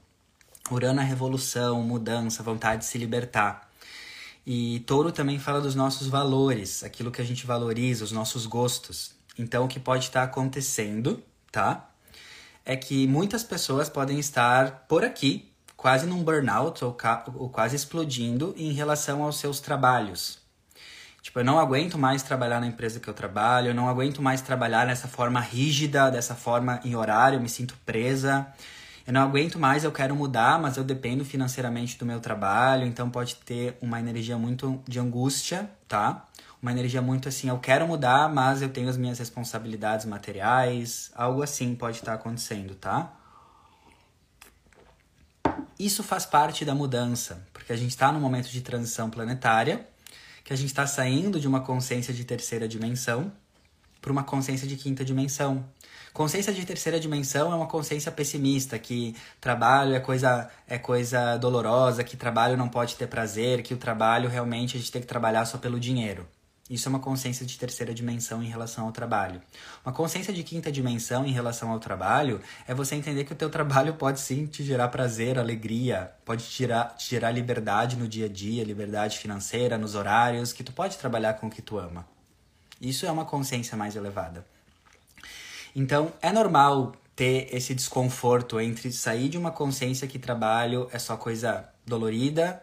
Urano é revolução, mudança, vontade de se libertar. E touro também fala dos nossos valores, aquilo que a gente valoriza, os nossos gostos. Então, o que pode estar acontecendo, tá? É que muitas pessoas podem estar por aqui, quase num burnout ou quase explodindo em relação aos seus trabalhos. Tipo, eu não aguento mais trabalhar na empresa que eu trabalho, eu não aguento mais trabalhar dessa forma rígida, dessa forma em horário, eu me sinto presa. Eu não aguento mais, eu quero mudar, mas eu dependo financeiramente do meu trabalho, então pode ter uma energia muito de angústia, tá? Uma energia muito assim, eu quero mudar, mas eu tenho as minhas responsabilidades materiais, algo assim pode estar acontecendo, tá? Isso faz parte da mudança, porque a gente está num momento de transição planetária, que a gente está saindo de uma consciência de terceira dimensão para uma consciência de quinta dimensão. Consciência de terceira dimensão é uma consciência pessimista, que trabalho é coisa dolorosa, que trabalho não pode ter prazer, que o trabalho realmente a gente tem que trabalhar só pelo dinheiro. Isso é uma consciência de terceira dimensão em relação ao trabalho. Uma consciência de quinta dimensão em relação ao trabalho é você entender que o teu trabalho pode sim te gerar prazer, alegria, pode te gerar liberdade no dia a dia, liberdade financeira, nos horários, que tu pode trabalhar com o que tu ama. Isso é uma consciência mais elevada. Então, é normal ter esse desconforto entre sair de uma consciência que trabalho é só coisa dolorida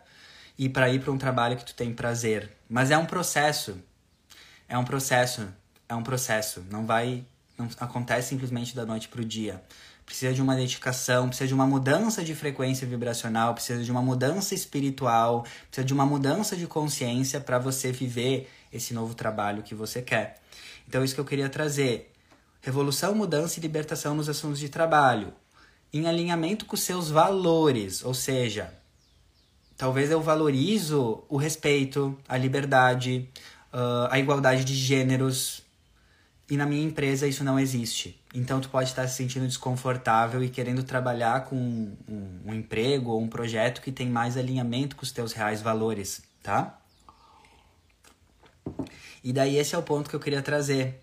e para ir para um trabalho que tu tem prazer. Mas é um processo. É um processo. Não acontece simplesmente da noite para o dia. Precisa de uma dedicação, precisa de uma mudança de frequência vibracional, precisa de uma mudança espiritual, precisa de uma mudança de consciência para você viver esse novo trabalho que você quer. Então, isso que eu queria trazer. Revolução, mudança e libertação nos assuntos de trabalho, em alinhamento com os seus valores, ou seja, talvez eu valorizo o respeito, a liberdade, a igualdade de gêneros, e na minha empresa isso não existe. Então tu pode estar se sentindo desconfortável e querendo trabalhar com um emprego ou um projeto que tem mais alinhamento com os teus reais valores, tá? E daí esse é o ponto que eu queria trazer.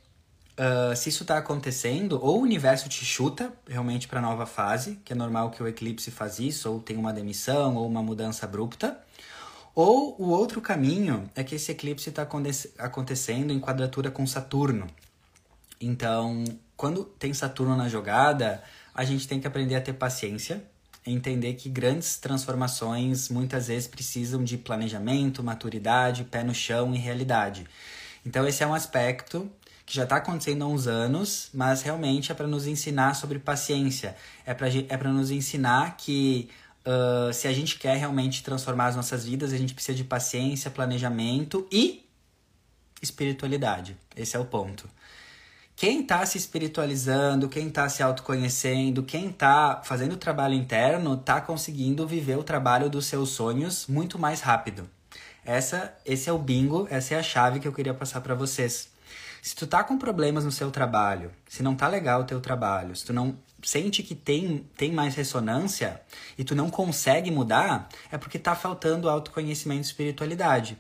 Se isso está acontecendo, ou o universo te chuta realmente para a nova fase, que é normal que o eclipse faz isso, ou tem uma demissão, ou uma mudança abrupta. Ou o outro caminho é que esse eclipse está acontecendo em quadratura com Saturno. Então, quando tem Saturno na jogada, a gente tem que aprender a ter paciência, entender que grandes transformações muitas vezes precisam de planejamento, maturidade, pé no chão e realidade. Então, esse é um aspecto que já está acontecendo há uns anos, mas realmente é para nos ensinar sobre paciência. É para nos ensinar que se a gente quer realmente transformar as nossas vidas, a gente precisa de paciência, planejamento e espiritualidade. Esse é o ponto. Quem está se espiritualizando, quem está se autoconhecendo, quem está fazendo o trabalho interno, está conseguindo viver o trabalho dos seus sonhos muito mais rápido. Esse é o bingo, essa é a chave que eu queria passar para vocês. Se tu tá com problemas no seu trabalho, se não tá legal o teu trabalho, se tu não sente que tem mais ressonância e tu não consegue mudar, é porque tá faltando autoconhecimento e espiritualidade.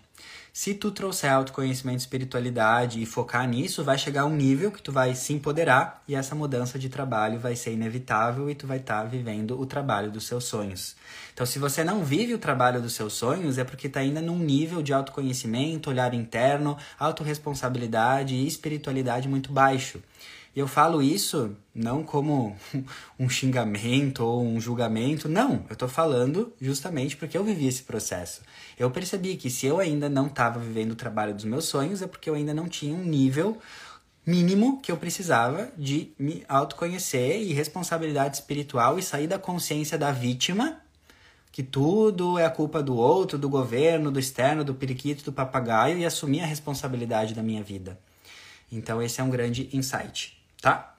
Se tu trouxer autoconhecimento e espiritualidade e focar nisso, vai chegar um nível que tu vai se empoderar e essa mudança de trabalho vai ser inevitável e tu vai estar vivendo o trabalho dos seus sonhos. Então, se você não vive o trabalho dos seus sonhos, é porque está ainda num nível de autoconhecimento, olhar interno, autorresponsabilidade e espiritualidade muito baixo. E eu falo isso não como um xingamento ou um julgamento, não. Eu tô falando justamente porque eu vivi esse processo. Eu percebi que se eu ainda não estava vivendo o trabalho dos meus sonhos, é porque eu ainda não tinha um nível mínimo que eu precisava de me autoconhecer e responsabilidade espiritual e sair da consciência da vítima, que tudo é a culpa do outro, do governo, do externo, do periquito, do papagaio, e assumir a responsabilidade da minha vida. Então esse é um grande insight. Tá?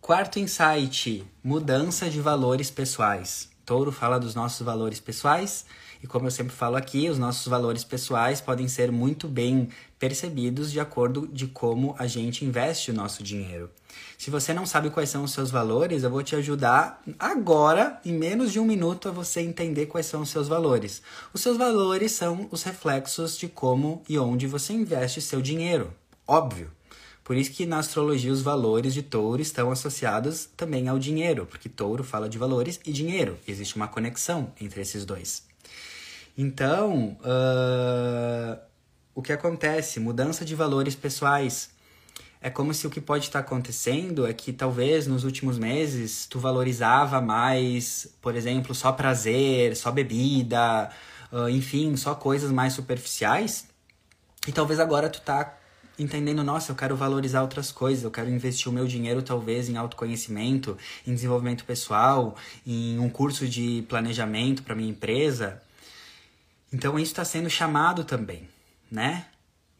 Quarto insight, mudança de valores pessoais. Touro fala dos nossos valores pessoais e, como eu sempre falo aqui, os nossos valores pessoais podem ser muito bem percebidos de acordo de como a gente investe o nosso dinheiro. Se você não sabe quais são os seus valores, eu vou te ajudar agora, em menos de um minuto, a você entender quais são os seus valores. Os seus valores são os reflexos de como e onde você investe seu dinheiro. Óbvio. Por isso que na astrologia os valores de Touro estão associados também ao dinheiro, porque Touro fala de valores e dinheiro. Existe uma conexão entre esses dois. Então, o que acontece? Mudança de valores pessoais. É como se o que pode estar acontecendo é que talvez nos últimos meses tu valorizava mais, por exemplo, só prazer, só bebida, enfim, só coisas mais superficiais. E talvez agora tu tá entendendo, nossa, eu quero valorizar outras coisas, eu quero investir o meu dinheiro talvez em autoconhecimento, em desenvolvimento pessoal, em um curso de planejamento para minha empresa. Então isso está sendo chamado também, né?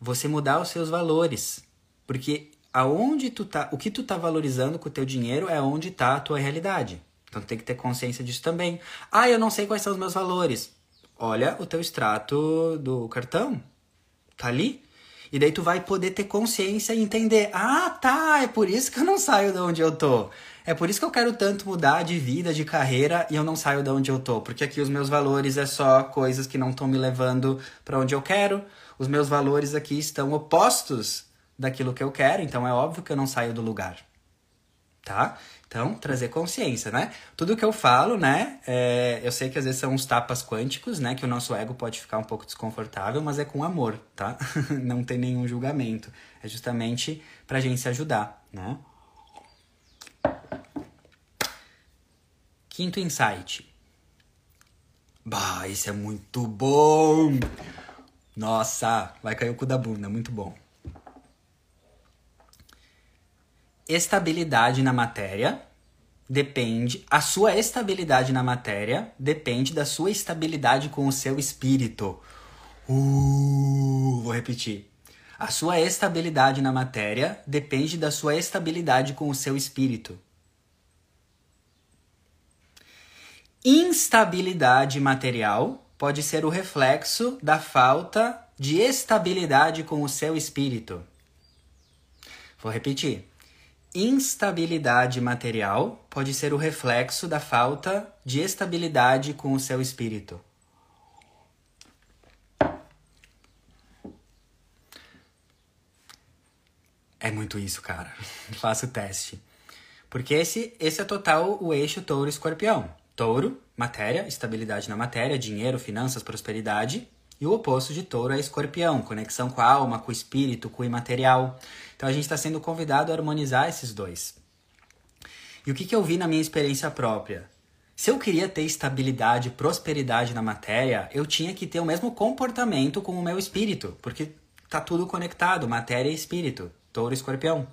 Você mudar os seus valores, porque aonde tu tá, o que tu tá valorizando com o teu dinheiro é onde tá a tua realidade. Então tem que ter consciência disso também. Ah, eu não sei quais são os meus valores. Olha o teu extrato do cartão, tá ali? E daí tu vai poder ter consciência e entender. Ah, tá, é por isso que eu não saio de onde eu tô. É por isso que eu quero tanto mudar de vida, de carreira, e eu não saio de onde eu tô. Porque aqui os meus valores é só coisas que não estão me levando pra onde eu quero. Os meus valores aqui estão opostos daquilo que eu quero. Então é óbvio que eu não saio do lugar. Tá? Então, trazer consciência, né? Tudo que eu falo, né? Eu sei que às vezes são uns tapas quânticos, né? Que o nosso ego pode ficar um pouco desconfortável, mas é com amor, tá? Não tem nenhum julgamento. É justamente pra gente se ajudar, né? Quinto insight. Bah, esse é muito bom! Nossa, vai cair o cu da bunda, muito bom. Estabilidade na matéria depende... A sua estabilidade na matéria depende da sua estabilidade com o seu espírito. Vou repetir. A sua estabilidade na matéria depende da sua estabilidade com o seu espírito. Instabilidade material pode ser o reflexo da falta de estabilidade com o seu espírito. Vou repetir. Instabilidade material pode ser o reflexo da falta de estabilidade com o seu espírito. É muito isso, cara. Faça o teste. Porque esse é total o eixo touro-escorpião. Touro, matéria, estabilidade na matéria, dinheiro, finanças, prosperidade. E o oposto de touro é escorpião, conexão com a alma, com o espírito, com o imaterial. Então a gente está sendo convidado a harmonizar esses dois. E o que eu vi na minha experiência própria? Se eu queria ter estabilidade, prosperidade na matéria, eu tinha que ter o mesmo comportamento com o meu espírito, porque tá tudo conectado, matéria e espírito, touro e escorpião.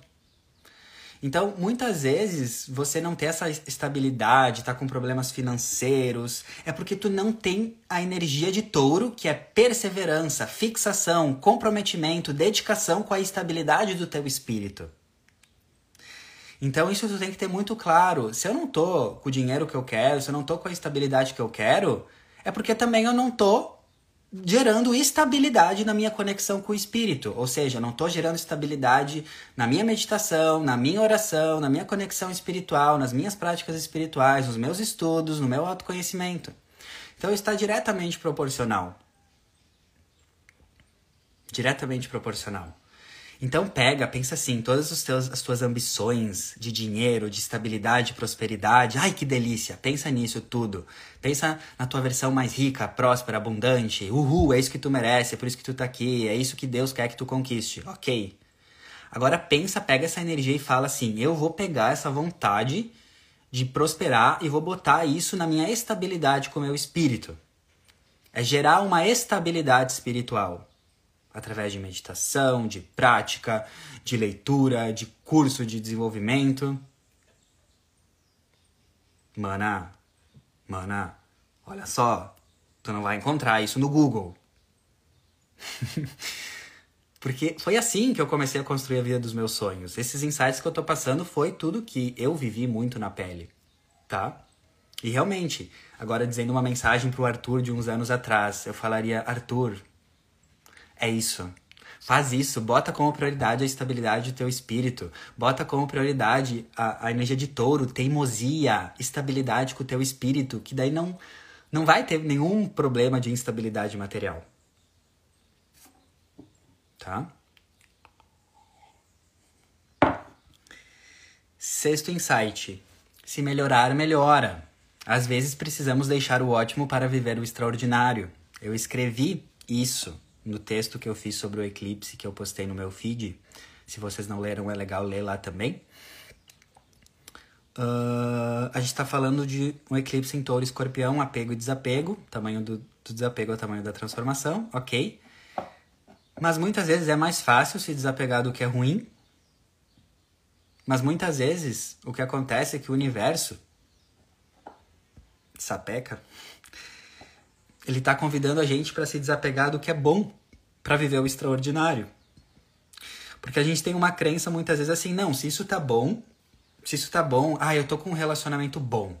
Então, muitas vezes, você não tem essa estabilidade, tá com problemas financeiros, é porque tu não tem a energia de touro, que é perseverança, fixação, comprometimento, dedicação com a estabilidade do teu espírito. Então, isso tu tem que ter muito claro. Se eu não tô com o dinheiro que eu quero, se eu não tô com a estabilidade que eu quero, é porque também eu não tô gerando estabilidade na minha conexão com o espírito. Ou seja, não estou gerando estabilidade na minha meditação, na minha oração, na minha conexão espiritual, nas minhas práticas espirituais, nos meus estudos, no meu autoconhecimento. Então, está diretamente proporcional. diretamente proporcional. Então pega, pensa assim, todas as tuas ambições de dinheiro, de estabilidade, prosperidade. Ai, que delícia! Pensa nisso tudo. Pensa na tua versão mais rica, próspera, abundante. Uhul, é isso que tu merece, é por isso que tu tá aqui, é isso que Deus quer que tu conquiste. Ok. Agora pensa, pega essa energia e fala assim, eu vou pegar essa vontade de prosperar e vou botar isso na minha estabilidade com o meu espírito. É gerar uma estabilidade espiritual. Através de meditação, de prática, de leitura, de curso de desenvolvimento. Mana, olha só, tu não vai encontrar isso no Google. Porque foi assim que eu comecei a construir a vida dos meus sonhos. Esses insights que eu tô passando foi tudo que eu vivi muito na pele, tá? E realmente, agora dizendo uma mensagem pro Arthur de uns anos atrás, eu falaria, Arthur... É isso. Faz isso. Bota como prioridade a estabilidade do teu espírito. Bota como prioridade a energia de touro, teimosia, estabilidade com o teu espírito, que daí não vai ter nenhum problema de instabilidade material. Tá? Sexto insight. Se melhorar, melhora. Às vezes precisamos deixar o ótimo para viver o extraordinário. Eu escrevi isso no texto que eu fiz sobre o eclipse, que eu postei no meu feed. Se vocês não leram, é legal ler lá também. A gente tá falando de um eclipse em touro, escorpião, apego e desapego. Tamanho do desapego é o tamanho da transformação, ok. Mas muitas vezes é mais fácil se desapegar do que é ruim. Mas muitas vezes o que acontece é que o universo sapeca. Ele tá convidando a gente para se desapegar do que é bom, para viver o extraordinário. Porque a gente tem uma crença muitas vezes assim, não, se isso tá bom, eu tô com um relacionamento bom,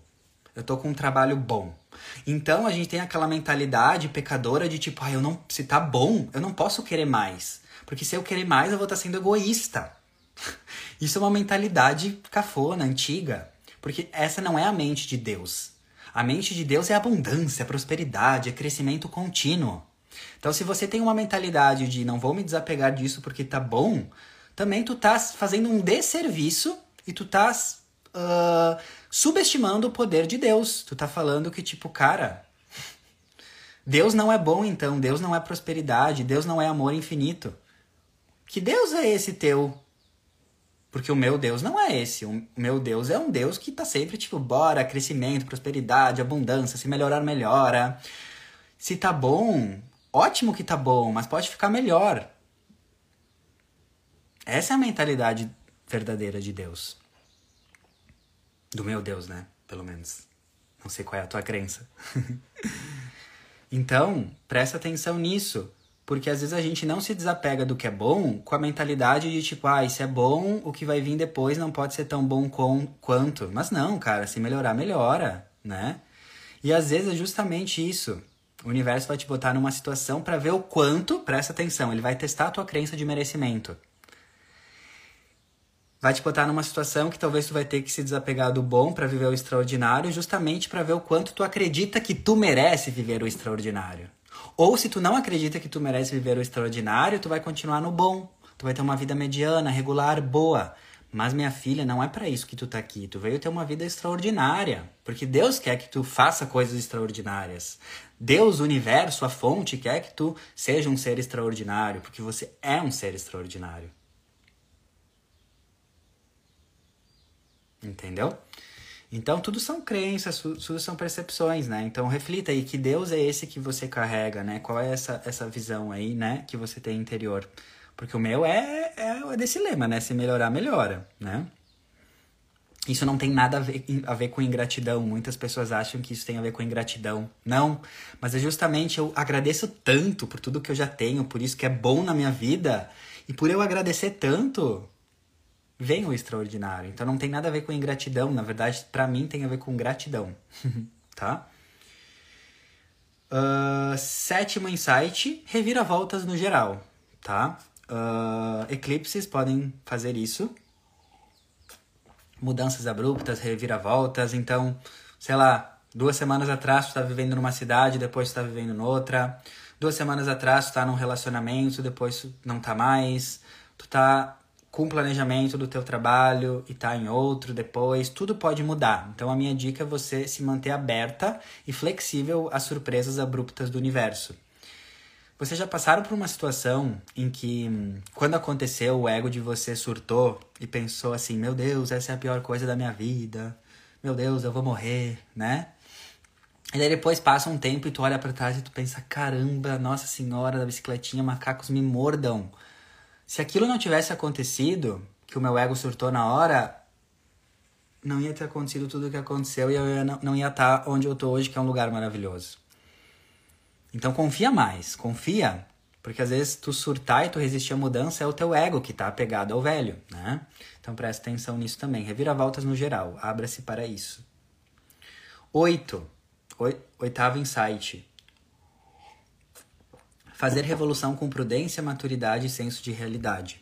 eu tô com um trabalho bom. Então a gente tem aquela mentalidade pecadora de tipo, se tá bom, eu não posso querer mais. Porque se eu querer mais, eu vou estar sendo egoísta. Isso é uma mentalidade cafona, antiga. Porque essa não é a mente de Deus. A mente de Deus é abundância, é prosperidade, é crescimento contínuo. Então, se você tem uma mentalidade de não vou me desapegar disso porque tá bom, também tu tá fazendo um desserviço e tu tá subestimando o poder de Deus. Tu tá falando que tipo, cara, Deus não é bom então, Deus não é prosperidade, Deus não é amor infinito. Que Deus é esse teu? Porque o meu Deus não é esse. O meu Deus é um Deus que tá sempre tipo, bora, crescimento, prosperidade, abundância, se melhorar, melhora. Se tá bom, ótimo que tá bom, mas pode ficar melhor. Essa é a mentalidade verdadeira de Deus. Do meu Deus, né? Pelo menos. Não sei qual é a tua crença. Então, presta atenção nisso. Porque às vezes a gente não se desapega do que é bom com a mentalidade de tipo, isso é bom, o que vai vir depois não pode ser tão bom quanto. Mas não, cara, se melhorar, melhora, né? E às vezes é justamente isso. O universo vai te botar numa situação para ver o quanto, presta atenção, ele vai testar a tua crença de merecimento. Vai te botar numa situação que talvez tu vai ter que se desapegar do bom para viver o extraordinário, justamente para ver o quanto tu acredita que tu merece viver o extraordinário. Ou se tu não acredita que tu merece viver o extraordinário, tu vai continuar no bom. Tu vai ter uma vida mediana, regular, boa. Mas, minha filha, não é pra isso que tu tá aqui. Tu veio ter uma vida extraordinária. Porque Deus quer que tu faça coisas extraordinárias. Deus, o universo, a fonte, quer que tu seja um ser extraordinário. Porque você é um ser extraordinário. Entendeu? Então, tudo são crenças, tudo são percepções, né? Então, reflita aí, que Deus é esse que você carrega, né? Qual é essa visão aí, né? Que você tem interior. Porque o meu é desse lema, né? Se melhorar, melhora, né? Isso não tem nada a ver com ingratidão. Muitas pessoas acham que isso tem a ver com ingratidão. Não, mas é justamente eu agradeço tanto por tudo que eu já tenho, por isso que é bom na minha vida. E por eu agradecer tanto... vem o extraordinário. Então não tem nada a ver com ingratidão. Na verdade, pra mim, tem a ver com gratidão. Tá? Sétimo insight. Reviravoltas no geral. Tá? Eclipses podem fazer isso. Mudanças abruptas, reviravoltas. Então, 2 semanas atrás tu tá vivendo numa cidade, depois tu tá vivendo noutra. 2 semanas atrás tu tá num relacionamento, depois tu não tá mais, tu tá com planejamento do teu trabalho e tá em outro depois, tudo pode mudar. Então a minha dica é você se manter aberta e flexível às surpresas abruptas do universo. Vocês já passaram por uma situação em que, quando aconteceu, o ego de você surtou e pensou assim, meu Deus, essa é a pior coisa da minha vida, meu Deus, eu vou morrer, né? E daí depois passa um tempo e tu olha pra trás e tu pensa, caramba, Nossa Senhora da Bicicletinha, macacos me mordam. Se aquilo não tivesse acontecido, que o meu ego surtou na hora, não ia ter acontecido tudo o que aconteceu e eu não ia estar onde eu tô hoje, que é um lugar maravilhoso. Então confia mais, confia, porque às vezes tu surtar e tu resistir à mudança é o teu ego que tá apegado ao velho, né? Então presta atenção nisso também, reviravoltas no geral, abra-se para isso. 8º insight. Fazer revolução com prudência, maturidade e senso de realidade.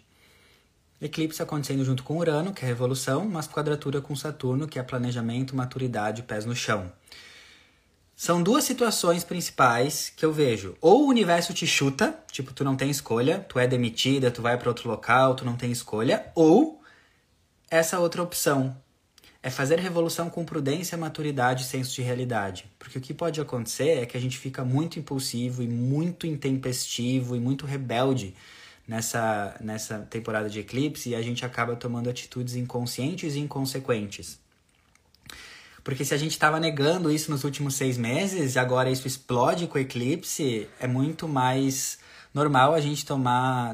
Eclipse acontecendo junto com Urano, que é revolução, mas quadratura com Saturno, que é planejamento, maturidade, pés no chão. São 2 situações principais que eu vejo. Ou o universo te chuta, tipo, tu não tem escolha, tu é demitida, tu vai para outro local, tu não tem escolha. Ou essa outra opção é fazer revolução com prudência, maturidade e senso de realidade. Porque o que pode acontecer é que a gente fica muito impulsivo e muito intempestivo e muito rebelde nessa temporada de eclipse e a gente acaba tomando atitudes inconscientes e inconsequentes. Porque se a gente estava negando isso nos últimos 6 meses, e agora isso explode com o eclipse, é muito mais normal a gente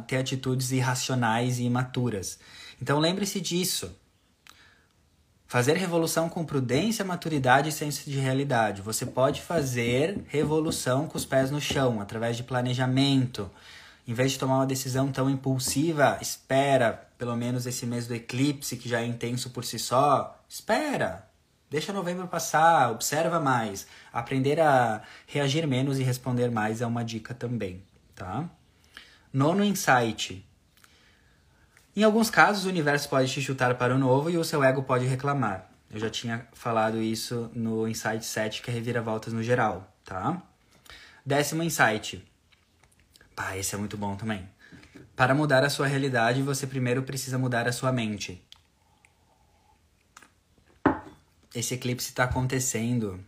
ter atitudes irracionais e imaturas. Então lembre-se disso. Fazer revolução com prudência, maturidade e senso de realidade. Você pode fazer revolução com os pés no chão, através de planejamento. Em vez de tomar uma decisão tão impulsiva, espera, pelo menos esse mês do eclipse, que já é intenso por si só, espera. Deixa novembro passar, observa mais. Aprender a reagir menos e responder mais é uma dica também, tá? 9º insight. Em alguns casos, o universo pode te chutar para o novo e o seu ego pode reclamar. Eu já tinha falado isso no insight 7, que é reviravoltas no geral, tá? 10º insight. Pá, esse é muito bom também. Para mudar a sua realidade, você primeiro precisa mudar a sua mente. Esse eclipse está acontecendo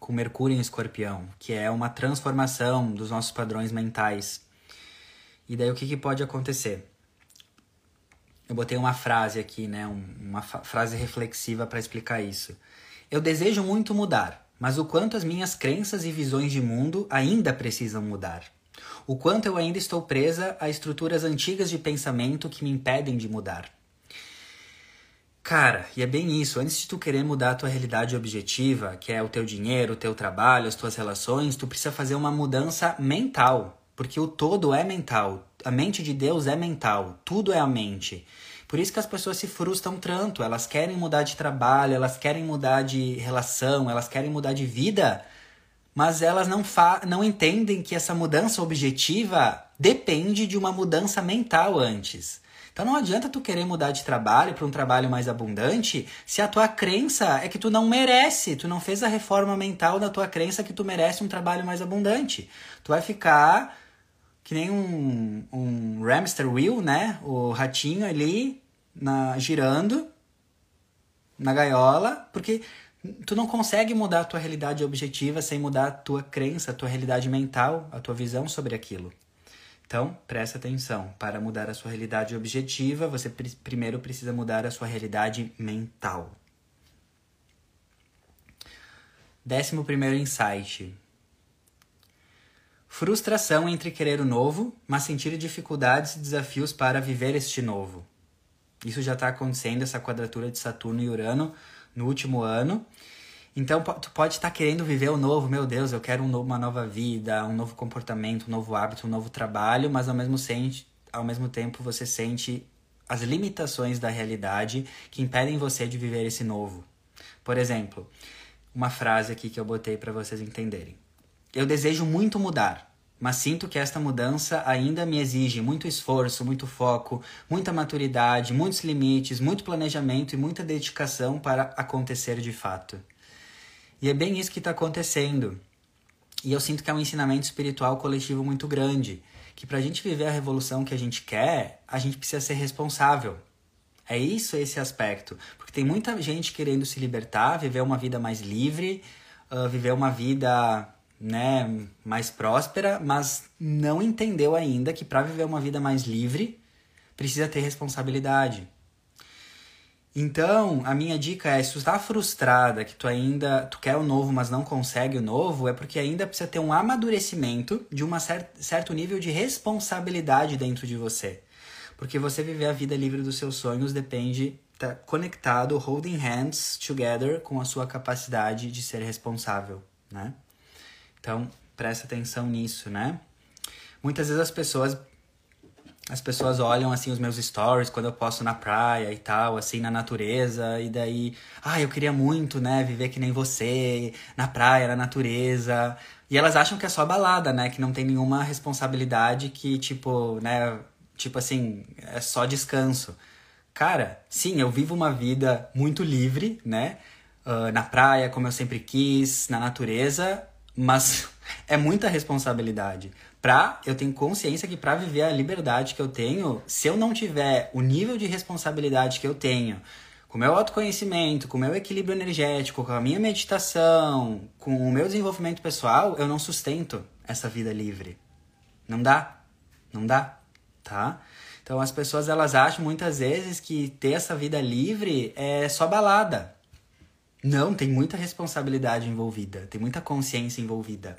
com Mercúrio em Escorpião, que é uma transformação dos nossos padrões mentais. E daí o que pode acontecer? Eu botei uma frase aqui, né? Uma frase reflexiva para explicar isso. Eu desejo muito mudar, mas o quanto as minhas crenças e visões de mundo ainda precisam mudar. O quanto eu ainda estou presa a estruturas antigas de pensamento que me impedem de mudar. Cara, e é bem isso, antes de tu querer mudar a tua realidade objetiva, que é o teu dinheiro, o teu trabalho, as tuas relações, tu precisa fazer uma mudança mental, porque o todo é mental, a mente de Deus é mental, tudo é a mente. Por isso que as pessoas se frustram tanto, elas querem mudar de trabalho, elas querem mudar de relação, elas querem mudar de vida, mas elas não entendem que essa mudança objetiva depende de uma mudança mental antes. Então não adianta tu querer mudar de trabalho para um trabalho mais abundante se a tua crença é que tu não merece, tu não fez a reforma mental da tua crença que tu merece um trabalho mais abundante. Tu vai ficar que nem um hamster wheel, né? O ratinho ali girando na gaiola, porque tu não consegue mudar a tua realidade objetiva sem mudar a tua crença, a tua realidade mental, a tua visão sobre aquilo. Então, presta atenção. Para mudar a sua realidade objetiva, você primeiro precisa mudar a sua realidade mental. 11º insight. Frustração entre querer o novo, mas sentir dificuldades e desafios para viver este novo. Isso já está acontecendo, essa quadratura de Saturno e Urano no último ano. Então, tu pode estar querendo viver o novo, meu Deus, eu quero uma nova vida, um novo comportamento, um novo hábito, um novo trabalho, mas ao mesmo tempo você sente as limitações da realidade que impedem você de viver esse novo. Por exemplo, uma frase aqui que eu botei para vocês entenderem. Eu desejo muito mudar, mas sinto que esta mudança ainda me exige muito esforço, muito foco, muita maturidade, muitos limites, muito planejamento e muita dedicação para acontecer de fato. E é bem isso que está acontecendo. E eu sinto que é um ensinamento espiritual coletivo muito grande, que pra gente viver a revolução que a gente quer, a gente precisa ser responsável. É isso, esse aspecto. Porque tem muita gente querendo se libertar, viver uma vida mais livre, viver uma vida, né, mais próspera, mas não entendeu ainda que para viver uma vida mais livre, precisa ter responsabilidade. Então, a minha dica é, se tu tá frustrada, que tu quer o novo, mas não consegue o novo, é porque ainda precisa ter um amadurecimento de um certo nível de responsabilidade dentro de você. Porque você viver a vida livre dos seus sonhos depende, tá conectado, holding hands together, com a sua capacidade de ser responsável, né? Então, presta atenção nisso, né? Muitas vezes as pessoas olham, assim, os meus stories, quando eu posto na praia e tal, assim, na natureza, e daí, eu queria muito, né, viver que nem você, na praia, na natureza. E elas acham que é só balada, né? Que não tem nenhuma responsabilidade que, tipo, né... Tipo assim, é só descanso. Cara, sim, eu vivo uma vida muito livre, né? Na praia, como eu sempre quis, na natureza. Mas é muita responsabilidade. Eu tenho consciência que pra viver a liberdade que eu tenho, se eu não tiver o nível de responsabilidade que eu tenho, com o meu autoconhecimento, com o meu equilíbrio energético, com a minha meditação, com o meu desenvolvimento pessoal, eu não sustento essa vida livre. Não dá. Tá? Então as pessoas, elas acham muitas vezes que ter essa vida livre é só balada. Não, tem muita responsabilidade envolvida, tem muita consciência envolvida.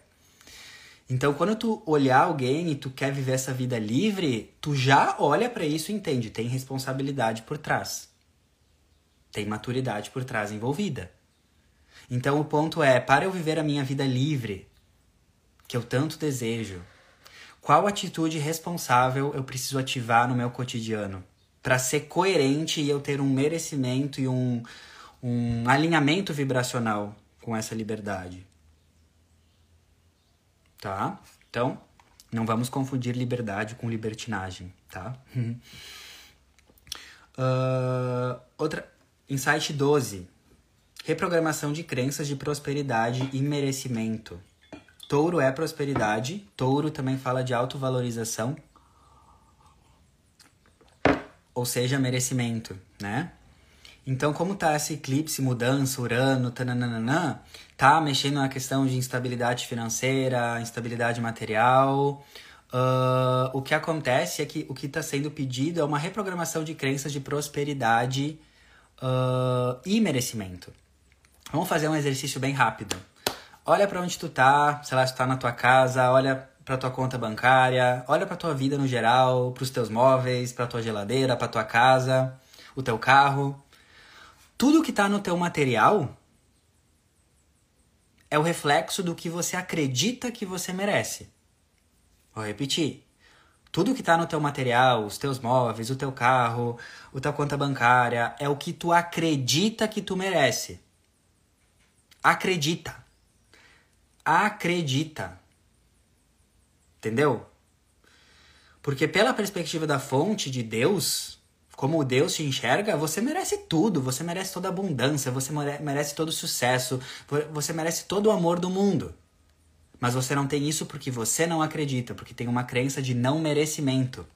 Então quando tu olhar alguém e tu quer viver essa vida livre, tu já olha pra isso e entende, tem responsabilidade por trás. Tem maturidade por trás envolvida. Então o ponto é, para eu viver a minha vida livre, que eu tanto desejo, qual atitude responsável eu preciso ativar no meu cotidiano? Para ser coerente e eu ter um merecimento e um alinhamento vibracional com essa liberdade. Tá? Então, não vamos confundir liberdade com libertinagem, tá? Insight 12. Reprogramação de crenças de prosperidade e merecimento. Touro é prosperidade. Touro também fala de autovalorização. Ou seja, merecimento, né? Então, como tá esse eclipse, mudança, Urano, tananana, tá mexendo na questão de instabilidade financeira, instabilidade material. O que acontece é que o que tá sendo pedido é uma reprogramação de crenças de prosperidade e merecimento. Vamos fazer um exercício bem rápido. Olha pra onde tu tá, sei lá, se tu tá na tua casa, olha pra tua conta bancária, olha pra tua vida no geral, pros teus móveis, pra tua geladeira, pra tua casa, o teu carro. Tudo que tá no teu material é o reflexo do que você acredita que você merece. Vou repetir. Tudo que tá no teu material, os teus móveis, o teu carro, a tua conta bancária, é o que tu acredita que tu merece. Acredita. Entendeu? Porque pela perspectiva da fonte de Deus, como Deus te enxerga, você merece tudo. Você merece toda a abundância, você merece todo o sucesso, você merece todo o amor do mundo. Mas você não tem isso porque você não acredita, porque tem uma crença de não merecimento.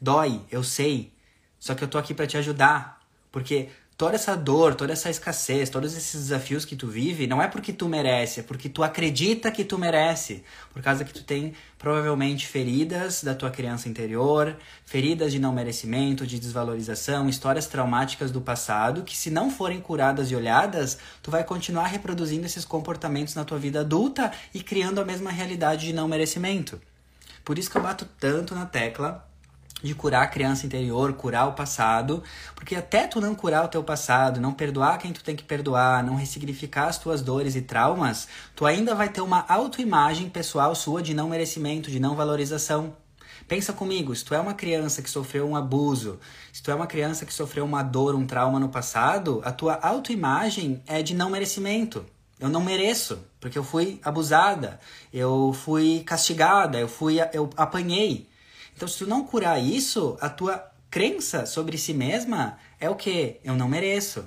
Dói, eu sei. Só que eu tô aqui pra te ajudar. Porque... toda essa dor, toda essa escassez, todos esses desafios que tu vive, não é porque tu merece, é porque tu acredita que tu merece. Por causa que tu tem, provavelmente, feridas da tua criança interior, feridas de não merecimento, de desvalorização, histórias traumáticas do passado, que se não forem curadas e olhadas, tu vai continuar reproduzindo esses comportamentos na tua vida adulta e criando a mesma realidade de não merecimento. Por isso que eu bato tanto na tecla de curar a criança interior, curar o passado, porque até tu não curar o teu passado, não perdoar quem tu tem que perdoar, não ressignificar as tuas dores e traumas, tu ainda vai ter uma autoimagem pessoal sua de não merecimento, de não valorização. Pensa comigo, se tu é uma criança que sofreu um abuso, se tu é uma criança que sofreu uma dor, um trauma no passado, a tua autoimagem é de não merecimento. Eu não mereço, porque eu fui abusada, eu fui castigada, eu apanhei. Então, se tu não curar isso, a tua crença sobre si mesma é o quê? Eu não mereço.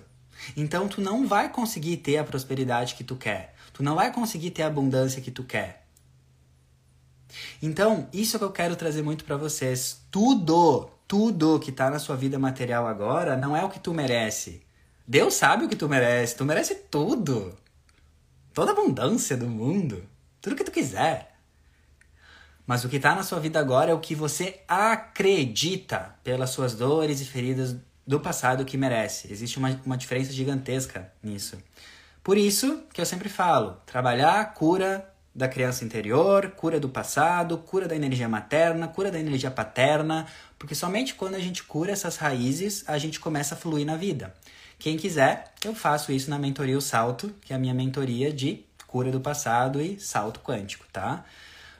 Então, tu não vai conseguir ter a prosperidade que tu quer. Tu não vai conseguir ter a abundância que tu quer. Então, isso é que eu quero trazer muito pra vocês. Tudo que tá na sua vida material agora não é o que tu merece. Deus sabe o que tu merece. Tu merece tudo. Toda a abundância do mundo. Tudo que tu quiser. Mas o que tá na sua vida agora é o que você acredita pelas suas dores e feridas do passado que merece. Existe uma diferença gigantesca nisso. Por isso que eu sempre falo, trabalhar a cura da criança interior, cura do passado, cura da energia materna, cura da energia paterna, porque somente quando a gente cura essas raízes, a gente começa a fluir na vida. Quem quiser, eu faço isso na mentoria O Salto, que é a minha mentoria de cura do passado e salto quântico, tá?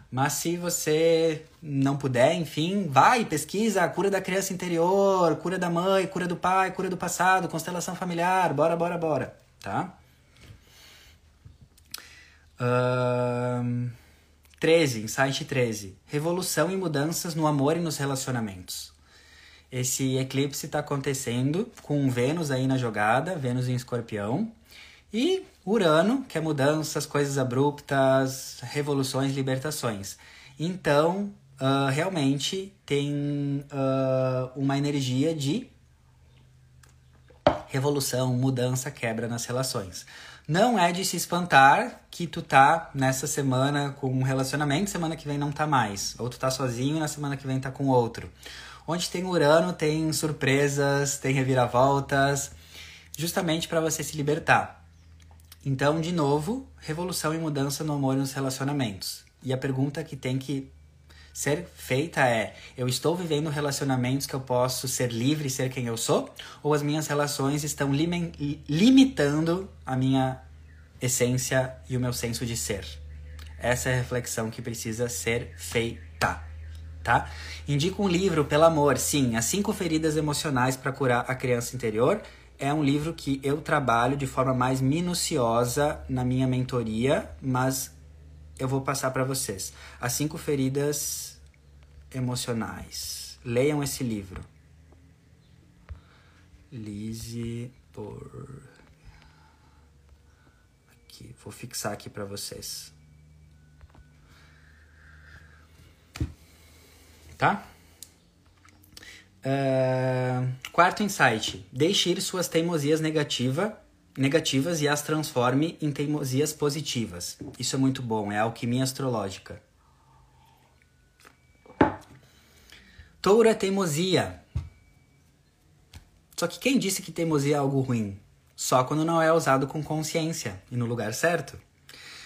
Mas se você não puder, enfim, vai, pesquisa a cura da criança interior, cura da mãe, cura do pai, cura do passado, constelação familiar, bora, tá? 13, insight 13. Revolução e mudanças no amor e nos relacionamentos. Esse eclipse está acontecendo com Vênus aí na jogada, Vênus em Escorpião. E Urano, que é mudanças, coisas abruptas, revoluções, libertações. Então, realmente tem uma energia de revolução, mudança, quebra nas relações. Não é de se espantar que tu tá nessa semana com um relacionamento, semana que vem não tá mais. Ou tu tá sozinho, na semana que vem tá com outro. Onde tem Urano, tem surpresas, tem reviravoltas, justamente para você se libertar. Então, de novo, revolução e mudança no amor e nos relacionamentos. E a pergunta que tem que ser feita é: eu estou vivendo relacionamentos que eu posso ser livre e ser quem eu sou? Ou as minhas relações estão limitando a minha essência e o meu senso de ser? Essa é a reflexão que precisa ser feita, tá? Indico um livro, pelo amor, sim, As 5 Feridas Emocionais para Curar a Criança Interior. É um livro que eu trabalho de forma mais minuciosa na minha mentoria, mas eu vou passar para vocês. As 5 Feridas Emocionais. Leiam esse livro. Lise por... Aqui, vou fixar aqui para vocês. Tá? Quarto insight. Deixe ir suas teimosias negativas e as transforme em teimosias positivas. Isso é muito bom, é a alquimia astrológica. Touro é teimosia. Só que quem disse que teimosia é algo ruim? Só quando não é usado com consciência e no lugar certo.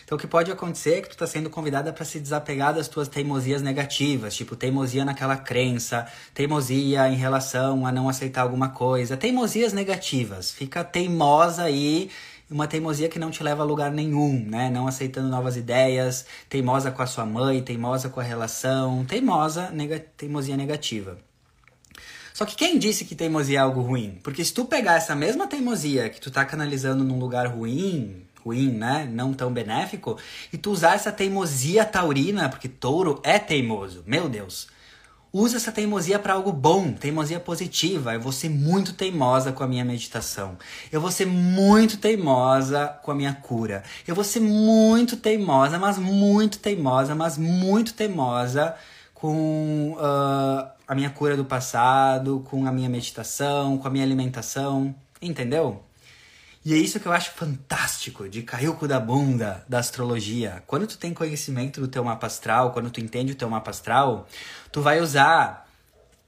Então, o que pode acontecer é que tu tá sendo convidada para se desapegar das tuas teimosias negativas, tipo teimosia naquela crença, teimosia em relação a não aceitar alguma coisa, teimosias negativas. Fica teimosa aí, uma teimosia que não te leva a lugar nenhum, né? Não aceitando novas ideias, teimosa com a sua mãe, teimosa com a relação, teimosia negativa. Só que quem disse que teimosia é algo ruim? Porque se tu pegar essa mesma teimosia que tu tá canalizando num lugar ruim, né? Não tão benéfico, e tu usar essa teimosia taurina, porque touro é teimoso, meu Deus. Usa essa teimosia para algo bom, teimosia positiva. Eu vou ser muito teimosa com a minha meditação. Eu vou ser muito teimosa com a minha cura. Eu vou ser muito teimosa, mas muito teimosa com a minha cura do passado, com a minha meditação, com a minha alimentação, entendeu? E é isso que eu acho fantástico, de cair o cu da bunda da astrologia. Quando tu tem conhecimento do teu mapa astral, quando tu entende o teu mapa astral, tu vai usar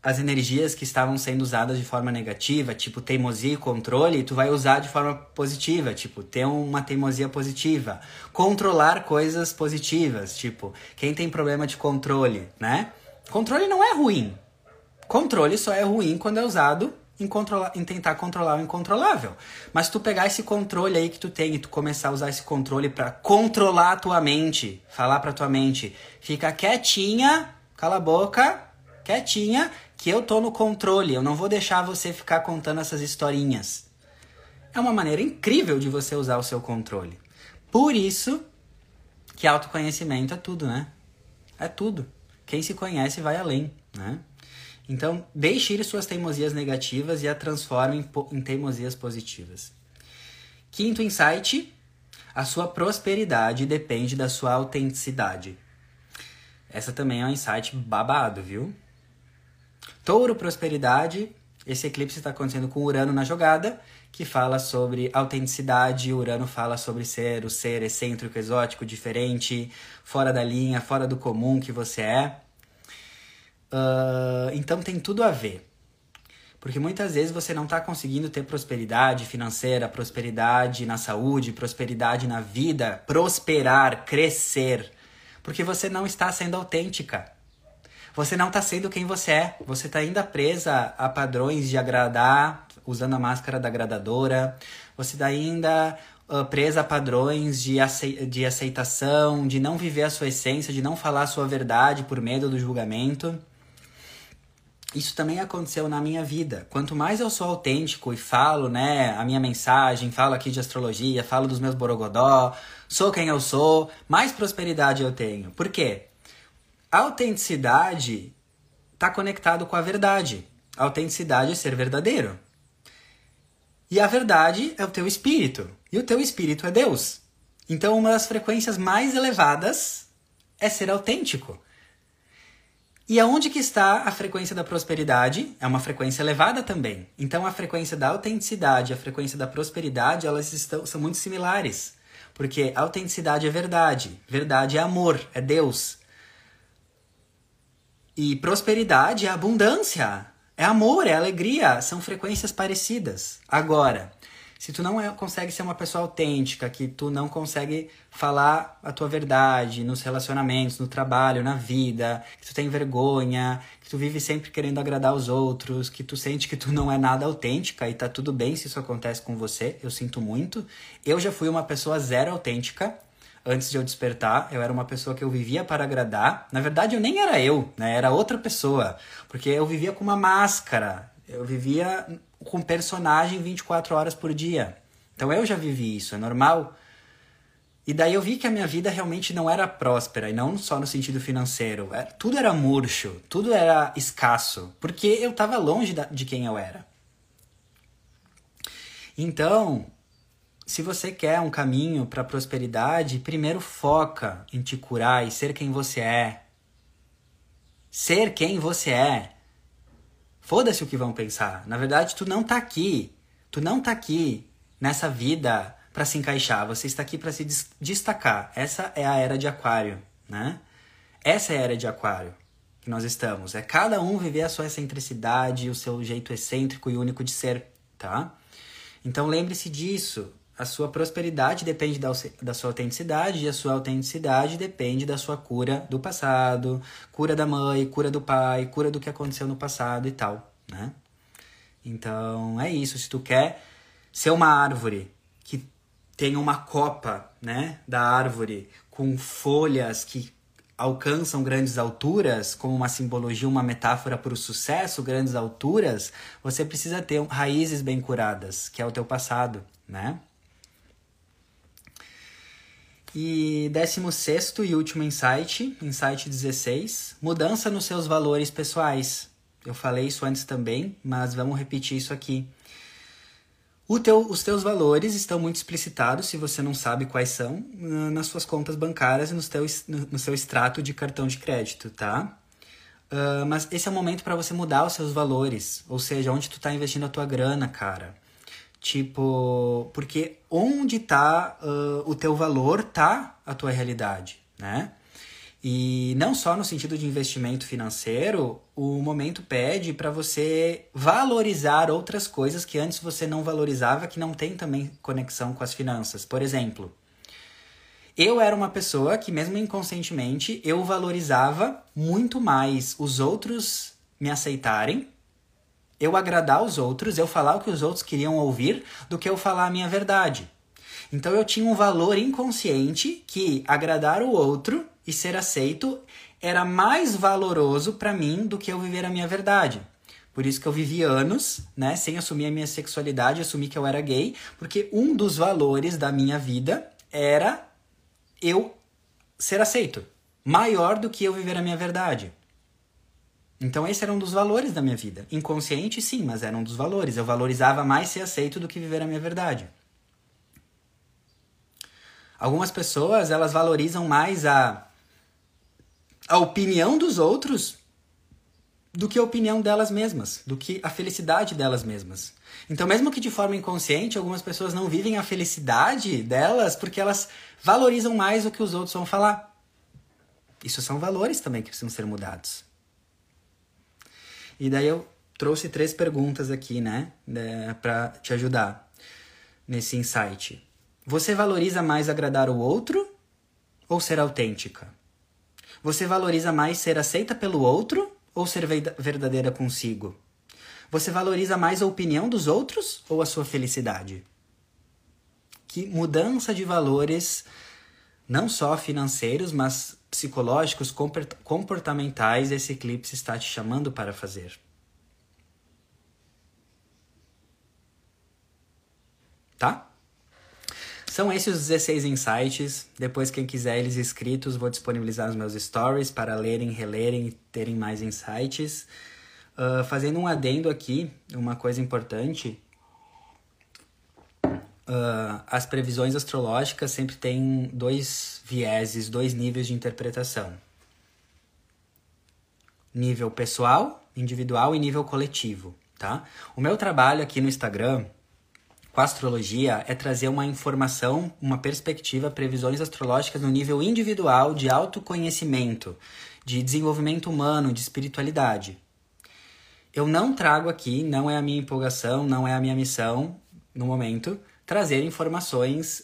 as energias que estavam sendo usadas de forma negativa, tipo teimosia e controle, e tu vai usar de forma positiva, tipo ter uma teimosia positiva. Controlar coisas positivas, tipo quem tem problema de controle, né? Controle não é ruim. Controle só é ruim quando é usado em tentar controlar o incontrolável. Mas tu pegar esse controle aí que tu tem e tu começar a usar esse controle pra controlar a tua mente, falar pra tua mente, fica quietinha, cala a boca, quietinha, que eu tô no controle, eu não vou deixar você ficar contando essas historinhas. É uma maneira incrível de você usar o seu controle. Por isso que autoconhecimento é tudo, né? É tudo. Quem se conhece vai além, né? Então, deixe ir suas teimosias negativas e a transforme em teimosias positivas. Quinto insight, A sua prosperidade depende da sua autenticidade. Essa também é um insight babado, viu? Touro, prosperidade. Esse eclipse está acontecendo com Urano na jogada, que fala sobre autenticidade. Urano fala sobre ser o ser excêntrico, exótico, diferente, fora da linha, fora do comum que você é. Então tem tudo a ver. Porque muitas vezes você não está conseguindo ter prosperidade financeira, prosperidade na saúde, prosperidade na vida, prosperar, crescer. Porque você não está sendo autêntica. Você não está sendo quem você é. Você está ainda presa a padrões de agradar, usando a máscara da agradadora. Você está ainda presa a padrões de aceitação, de não viver a sua essência, de não falar a sua verdade por medo do julgamento. Isso também aconteceu na minha vida. Quanto mais eu sou autêntico e falo, né, a minha mensagem, falo aqui de astrologia, falo dos meus borogodó, sou quem eu sou, mais prosperidade eu tenho. Por quê? A autenticidade está conectado com a verdade. A autenticidade é ser verdadeiro. E a verdade é o teu espírito. E o teu espírito é Deus. Então, uma das frequências mais elevadas é ser autêntico. E aonde que está a frequência da prosperidade? É uma frequência elevada também. Então, a frequência da autenticidade e a frequência da prosperidade, elas são muito similares. Porque autenticidade é verdade. Verdade é amor, é Deus. E prosperidade é abundância. É amor, é alegria. São frequências parecidas. Agora, se tu não consegue ser uma pessoa autêntica, que tu não consegue falar a tua verdade nos relacionamentos, no trabalho, na vida, que tu tem vergonha, que tu vive sempre querendo agradar os outros, que tu sente que tu não é nada autêntica e tá tudo bem se isso acontece com você, eu sinto muito. Eu já fui uma pessoa zero autêntica antes de eu despertar. Eu era uma pessoa que eu vivia para agradar. Na verdade, eu nem era eu, né? Era outra pessoa, porque eu vivia com uma máscara. Eu vivia com personagem 24 horas por dia. Então eu já vivi isso, é normal. E daí eu vi que a minha vida realmente não era próspera, e não só no sentido financeiro. Tudo era murcho, tudo era escasso, porque eu estava longe de quem eu era. Então, se você quer um caminho para a prosperidade, primeiro foca em te curar e ser quem você é. Ser quem você é. Foda-se o que vão pensar. Na verdade, tu não tá aqui. Tu não tá aqui nessa vida pra se encaixar. Você está aqui pra se destacar. Essa é a era de aquário, né? Essa é a era de aquário que nós estamos. É cada um viver a sua excentricidade, o seu jeito excêntrico e único de ser, tá? Então lembre-se disso. A sua prosperidade depende da sua autenticidade, e a sua autenticidade depende da sua cura do passado, cura da mãe, cura do pai, cura do que aconteceu no passado e tal, né? Então, é isso. Se tu quer ser uma árvore que tem uma copa, né, da árvore com folhas que alcançam grandes alturas, como uma simbologia, uma metáfora para o sucesso, grandes alturas, você precisa ter raízes bem curadas, que é o teu passado, né? E 16º e último insight, insight 16, mudança nos seus valores pessoais. Eu falei isso antes também, mas vamos repetir isso aqui. Os teus valores estão muito explicitados, se você não sabe quais são, nas suas contas bancárias e no seu extrato de cartão de crédito, tá? Mas esse é o momento para você mudar os seus valores, ou seja, onde tu tá investindo a tua grana, cara. Tipo, porque onde tá o teu valor, tá a tua realidade, né? E não só no sentido de investimento financeiro, o momento pede para você valorizar outras coisas que antes você não valorizava, que não tem também conexão com as finanças. Por exemplo, eu era uma pessoa que mesmo inconscientemente eu valorizava muito mais os outros me aceitarem, eu agradar os outros, eu falar o que os outros queriam ouvir, do que eu falar a minha verdade. Então eu tinha um valor inconsciente que agradar o outro e ser aceito era mais valoroso para mim do que eu viver a minha verdade. Por isso que eu vivi anos, né, sem assumir a minha sexualidade, assumir que eu era gay, porque um dos valores da minha vida era eu ser aceito, maior do que eu viver a minha verdade. Então esse era um dos valores da minha vida. Inconsciente, sim, mas era um dos valores. Eu valorizava mais ser aceito do que viver a minha verdade. Algumas pessoas, elas valorizam mais a opinião dos outros do que a opinião delas mesmas, do que a felicidade delas mesmas. Então, mesmo que de forma inconsciente, algumas pessoas não vivem a felicidade delas porque elas valorizam mais o que os outros vão falar. Isso são valores também que precisam ser mudados. E daí eu trouxe 3 perguntas aqui, né? Pra te ajudar nesse insight. Você valoriza mais agradar o outro ou ser autêntica? Você valoriza mais ser aceita pelo outro ou ser verdadeira consigo? Você valoriza mais a opinião dos outros ou a sua felicidade? Que mudança de valores, não só financeiros, mas psicológicos, comportamentais, esse eclipse está te chamando para fazer. Tá? São esses os 16 insights. Depois, quem quiser eles escritos, vou disponibilizar nos meus stories para lerem, relerem e terem mais insights. Fazendo um adendo aqui, uma coisa importante. As previsões astrológicas sempre têm 2 vieses, 2 níveis de interpretação. Nível pessoal, individual e nível coletivo, tá? O meu trabalho aqui no Instagram com a astrologia é trazer uma informação, uma perspectiva, previsões astrológicas no nível individual de autoconhecimento, de desenvolvimento humano, de espiritualidade. Eu não trago aqui, não é a minha empolgação, não é a minha missão, no momento, trazer informações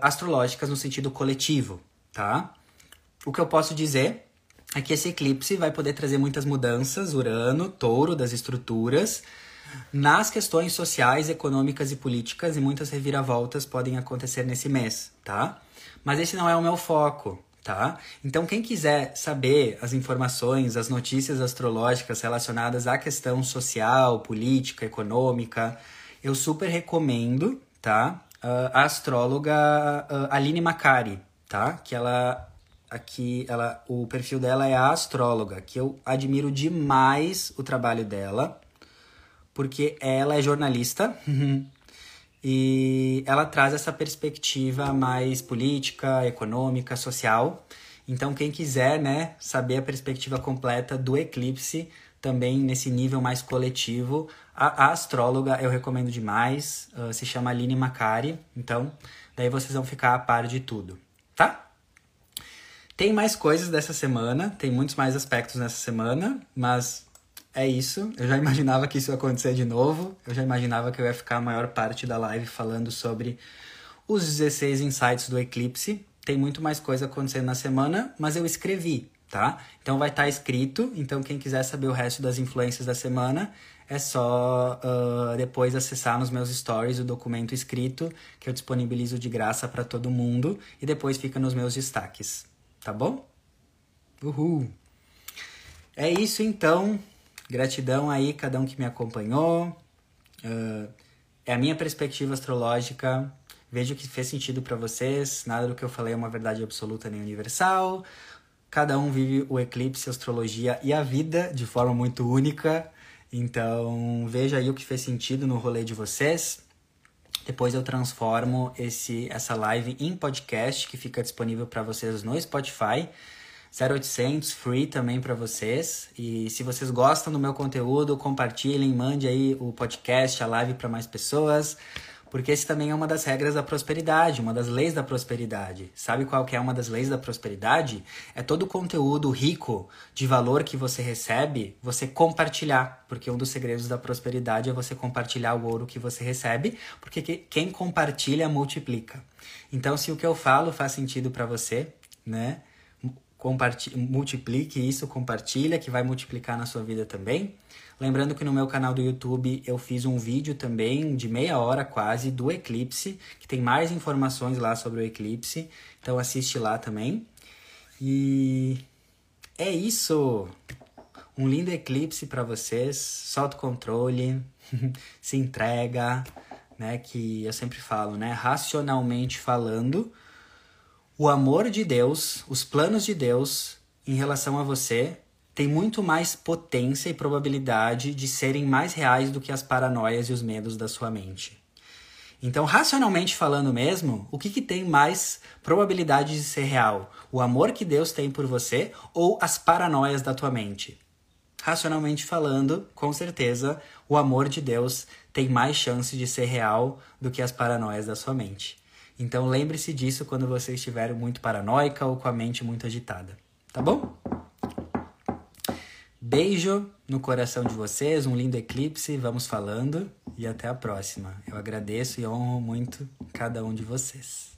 astrológicas no sentido coletivo, tá? O que eu posso dizer é que esse eclipse vai poder trazer muitas mudanças, Urano, Touro, das estruturas, nas questões sociais, econômicas e políticas, e muitas reviravoltas podem acontecer nesse mês, tá? Mas esse não é o meu foco, tá? Então, quem quiser saber as informações, as notícias astrológicas relacionadas à questão social, política, econômica, eu super recomendo, tá? A astróloga Aline Macari, tá? Que ela, o perfil dela é a astróloga, que eu admiro demais o trabalho dela, porque ela é jornalista e ela traz essa perspectiva mais política, econômica, social. Então, quem quiser, né, saber a perspectiva completa do eclipse, também nesse nível mais coletivo, a astróloga eu recomendo demais, se chama Aline Macari. Então, daí vocês vão ficar a par de tudo, tá? Tem mais coisas dessa semana, tem muitos mais aspectos nessa semana, mas é isso, eu já imaginava que isso ia acontecer de novo, eu já imaginava que eu ia ficar a maior parte da live falando sobre os 16 insights do eclipse. Tem muito mais coisa acontecendo na semana, mas eu escrevi, tá? Então vai estar escrito, então quem quiser saber o resto das influências da semana, é só depois acessar nos meus stories o documento escrito, que eu disponibilizo de graça para todo mundo, e depois fica nos meus destaques, tá bom? Uhul! É isso então. Gratidão aí, cada um que me acompanhou. É a minha perspectiva astrológica. Vejo que fez sentido pra vocês. Nada do que eu falei é uma verdade absoluta nem universal. Cada um vive o eclipse, a astrologia e a vida de forma muito única. Então, veja aí o que fez sentido no rolê de vocês. Depois eu transformo essa live em podcast, que fica disponível pra vocês no Spotify. 0800 free também para vocês. E se vocês gostam do meu conteúdo, compartilhem, mande aí o podcast, a live para mais pessoas, porque esse também é uma das regras da prosperidade, uma das leis da prosperidade. Sabe qual que é uma das leis da prosperidade? É todo o conteúdo rico de valor que você recebe, você compartilhar, porque um dos segredos da prosperidade é você compartilhar o ouro que você recebe, porque quem compartilha multiplica. Então, se o que eu falo faz sentido para você, né? Multiplique isso, compartilha, que vai multiplicar na sua vida também. Lembrando que no meu canal do YouTube eu fiz um vídeo também de meia hora quase do eclipse, que tem mais informações lá sobre o eclipse, então assiste lá também. E é isso! Um lindo eclipse para vocês, solta o controle, se entrega, né? Que eu sempre falo, né? Racionalmente falando, o amor de Deus, os planos de Deus em relação a você tem muito mais potência e probabilidade de serem mais reais do que as paranoias e os medos da sua mente. Então, racionalmente falando mesmo, o que tem mais probabilidade de ser real? O amor que Deus tem por você ou as paranoias da tua mente? Racionalmente falando, com certeza, o amor de Deus tem mais chance de ser real do que as paranoias da sua mente. Então, lembre-se disso quando você estiver muito paranoica ou com a mente muito agitada, tá bom? Beijo no coração de vocês, um lindo eclipse, vamos falando e até a próxima. Eu agradeço e honro muito cada um de vocês.